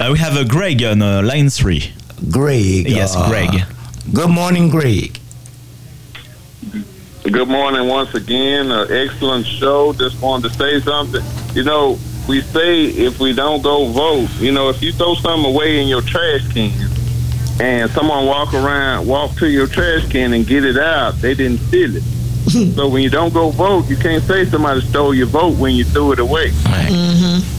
We have Greg on line 3. Greg. Yes, Greg. Good morning, Greg. Good morning once again. Excellent show. Just wanted to say something. You know, we say if we don't go vote, you know, if you throw something away in your trash can and someone walk to your trash can and get it out, they didn't steal it. So when you don't go vote, you can't say somebody stole your vote when you threw it away. Right. Mm-hmm.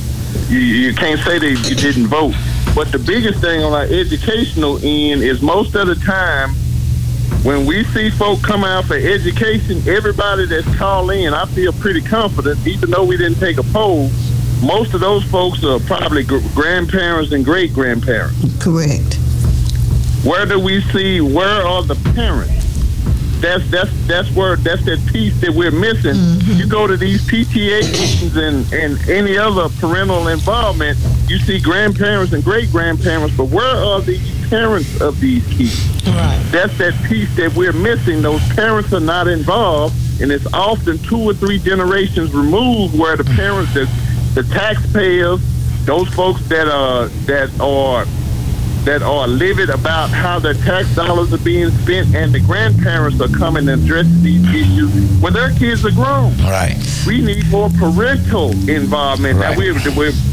You can't say that you didn't vote. But the biggest thing on our educational end is most of the time when we see folk come out for education, everybody that's called in, I feel pretty confident, even though we didn't take a poll, most of those folks are probably grandparents and great-grandparents. Correct. Where are the parents? That's that piece that we're missing. Mm-hmm. You go to these PTA meetings and any other parental involvement, you see grandparents and great-grandparents, but where are the parents of these kids? Right. That's that piece that we're missing. Those parents are not involved, and it's often 2 or 3 generations removed where the parents, the taxpayers, those folks that are livid about how their tax dollars are being spent, and the grandparents are coming and addressing these issues when their kids are grown. Right. We need more parental involvement. Right. Now,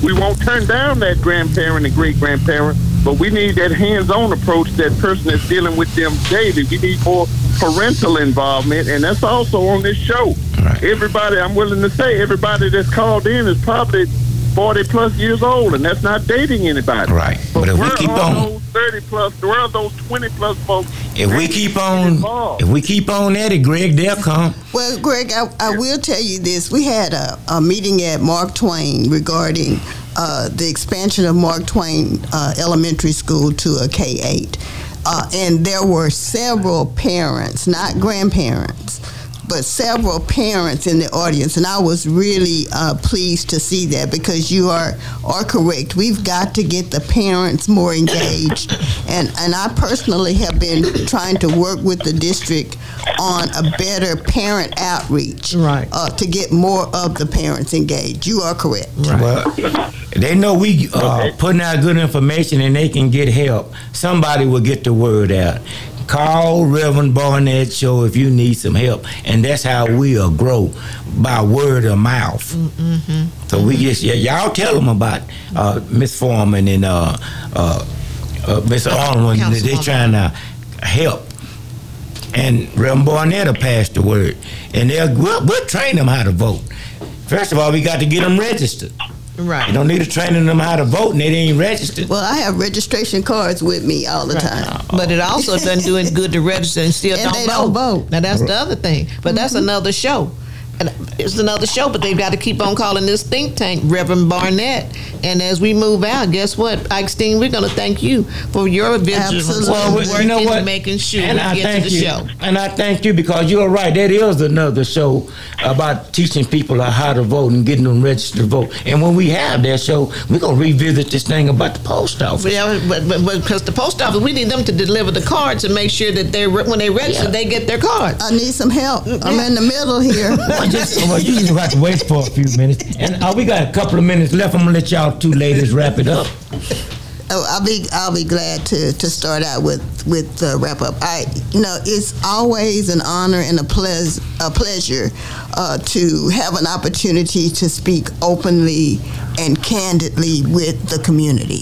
we won't turn down that grandparent and great-grandparent, but we need that hands-on approach, that person that's dealing with them daily. We need more parental involvement, and that's also on this show. Right. Everybody, I'm willing to say, everybody that's called in is probably 40-plus years old, and that's not dating anybody. Right. But if we keep on those 30-plus, where are those 20-plus folks? If we keep on at it, Greg, they'll come. Well, Greg, I will tell you this. We had a meeting at Mark Twain regarding the expansion of Mark Twain Elementary School to a K-8. And there were several parents, not grandparents, but several parents in the audience, and I was really pleased to see that, because you are correct. We've got to get the parents more engaged, and I personally have been trying to work with the district on a better parent outreach, right, to get more of the parents engaged. You are correct. Right. Well, they know we putting out good information, and they can get help. Somebody will get the word out. Call Reverend Barnett Show if you need some help. And that's how we'll grow, by word of mouth. Mm-hmm. So we just, y'all tell them about Miss Foreman and Miss Arnold. They're trying to help. And Reverend Barnett will pass the word. And we'll train them how to vote. First of all, we got to get them registered. Right. You don't need to train them how to vote, and they ain't registered. Well, I have registration cards with me all the time. But it also doesn't do any good to register and still don't vote. Now, that's the other thing. But that's another show. And it's another show, but they've got to keep on calling this think tank Reverend Barnett. And as we move out, guess what, Ike Stein, we're going to thank you for your vigilance work, you know, in making sure and we get to the show. And I thank you, because you're right. That is another show about teaching people how to vote and getting them registered to vote. And when we have that show, we're going to revisit this thing about the post office. Yeah, but because the post office, we need them to deliver the cards and make sure that when they register, they get their cards. I need some help. I'm in the middle here. Well, you just have to wait for a few minutes. And we got a couple of minutes left. I'm going to let y'all two ladies wrap it up. Oh, I'll be glad to start out with the wrap up. It's always an honor and a pleasure to have an opportunity to speak openly and candidly with the community.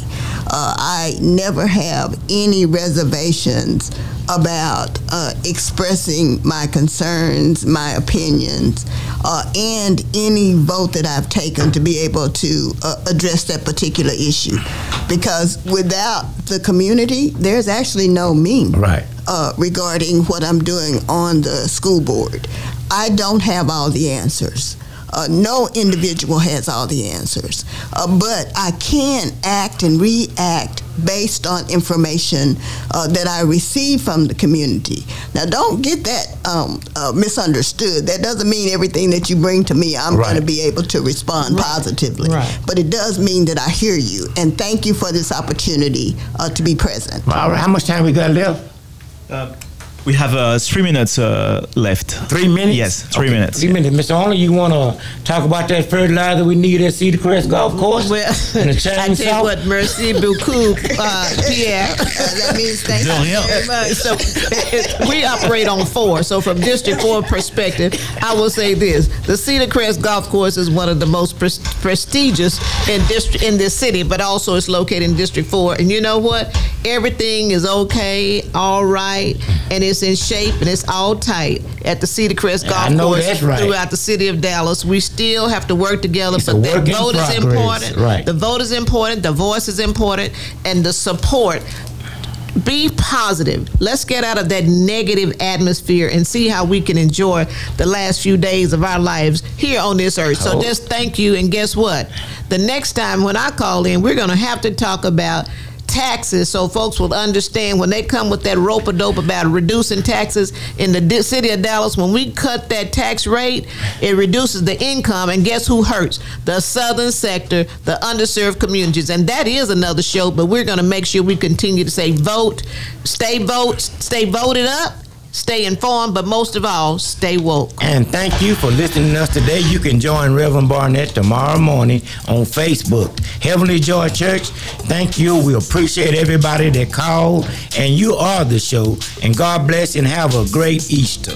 I never have any reservations about expressing my concerns, my opinions, and any vote that I've taken to be able to address that particular issue. Because without the community, there's actually no me regarding what I'm doing on the school board. I don't have all the answers. No individual has all the answers. But I can act and react based on information that I receive from the community. Now, don't get that misunderstood. That doesn't mean everything that you bring to me, I'm going to be able to respond positively. Right. But it does mean that I hear you. And thank you for this opportunity to be present. All right. How much time we got left? We have 3 minutes left. 3 minutes? Yes, three minutes. 3 minutes. Mr. Arnold, you want to talk about that fertilizer we need at Cedar Crest Golf Course? Well, I tell you what, merci beaucoup, Pierre. That means thank you very much. So we operate on 4. So from District 4 perspective, I will say this. The Cedar Crest Golf Course is one of the most prestigious in this city, but also it's located in District 4. And you know what? Everything is okay, all right, and it's in shape and it's all tight at the Cedar Crest Golf Course throughout the city of Dallas. We still have to work together, but the vote is important. Right. The vote is important, the voice is important, and the support. Be positive. Let's get out of that negative atmosphere and see how we can enjoy the last few days of our lives here on this earth. So just thank you, and guess what? The next time when I call in, we're going to have to talk about taxes, so folks will understand when they come with that rope-a-dope about reducing taxes in the city of Dallas. When we cut that tax rate, it reduces the income, and guess who hurts? The southern sector, the underserved communities. And that is another show, but we're going to make sure we continue to say vote, stay voted up, stay informed, but most of all, stay woke. And thank you for listening to us today. You can join Reverend Barnett tomorrow morning on Facebook. Heavenly Joy Church, thank you. We appreciate everybody that called, and you are the show. And God bless and have a great Easter.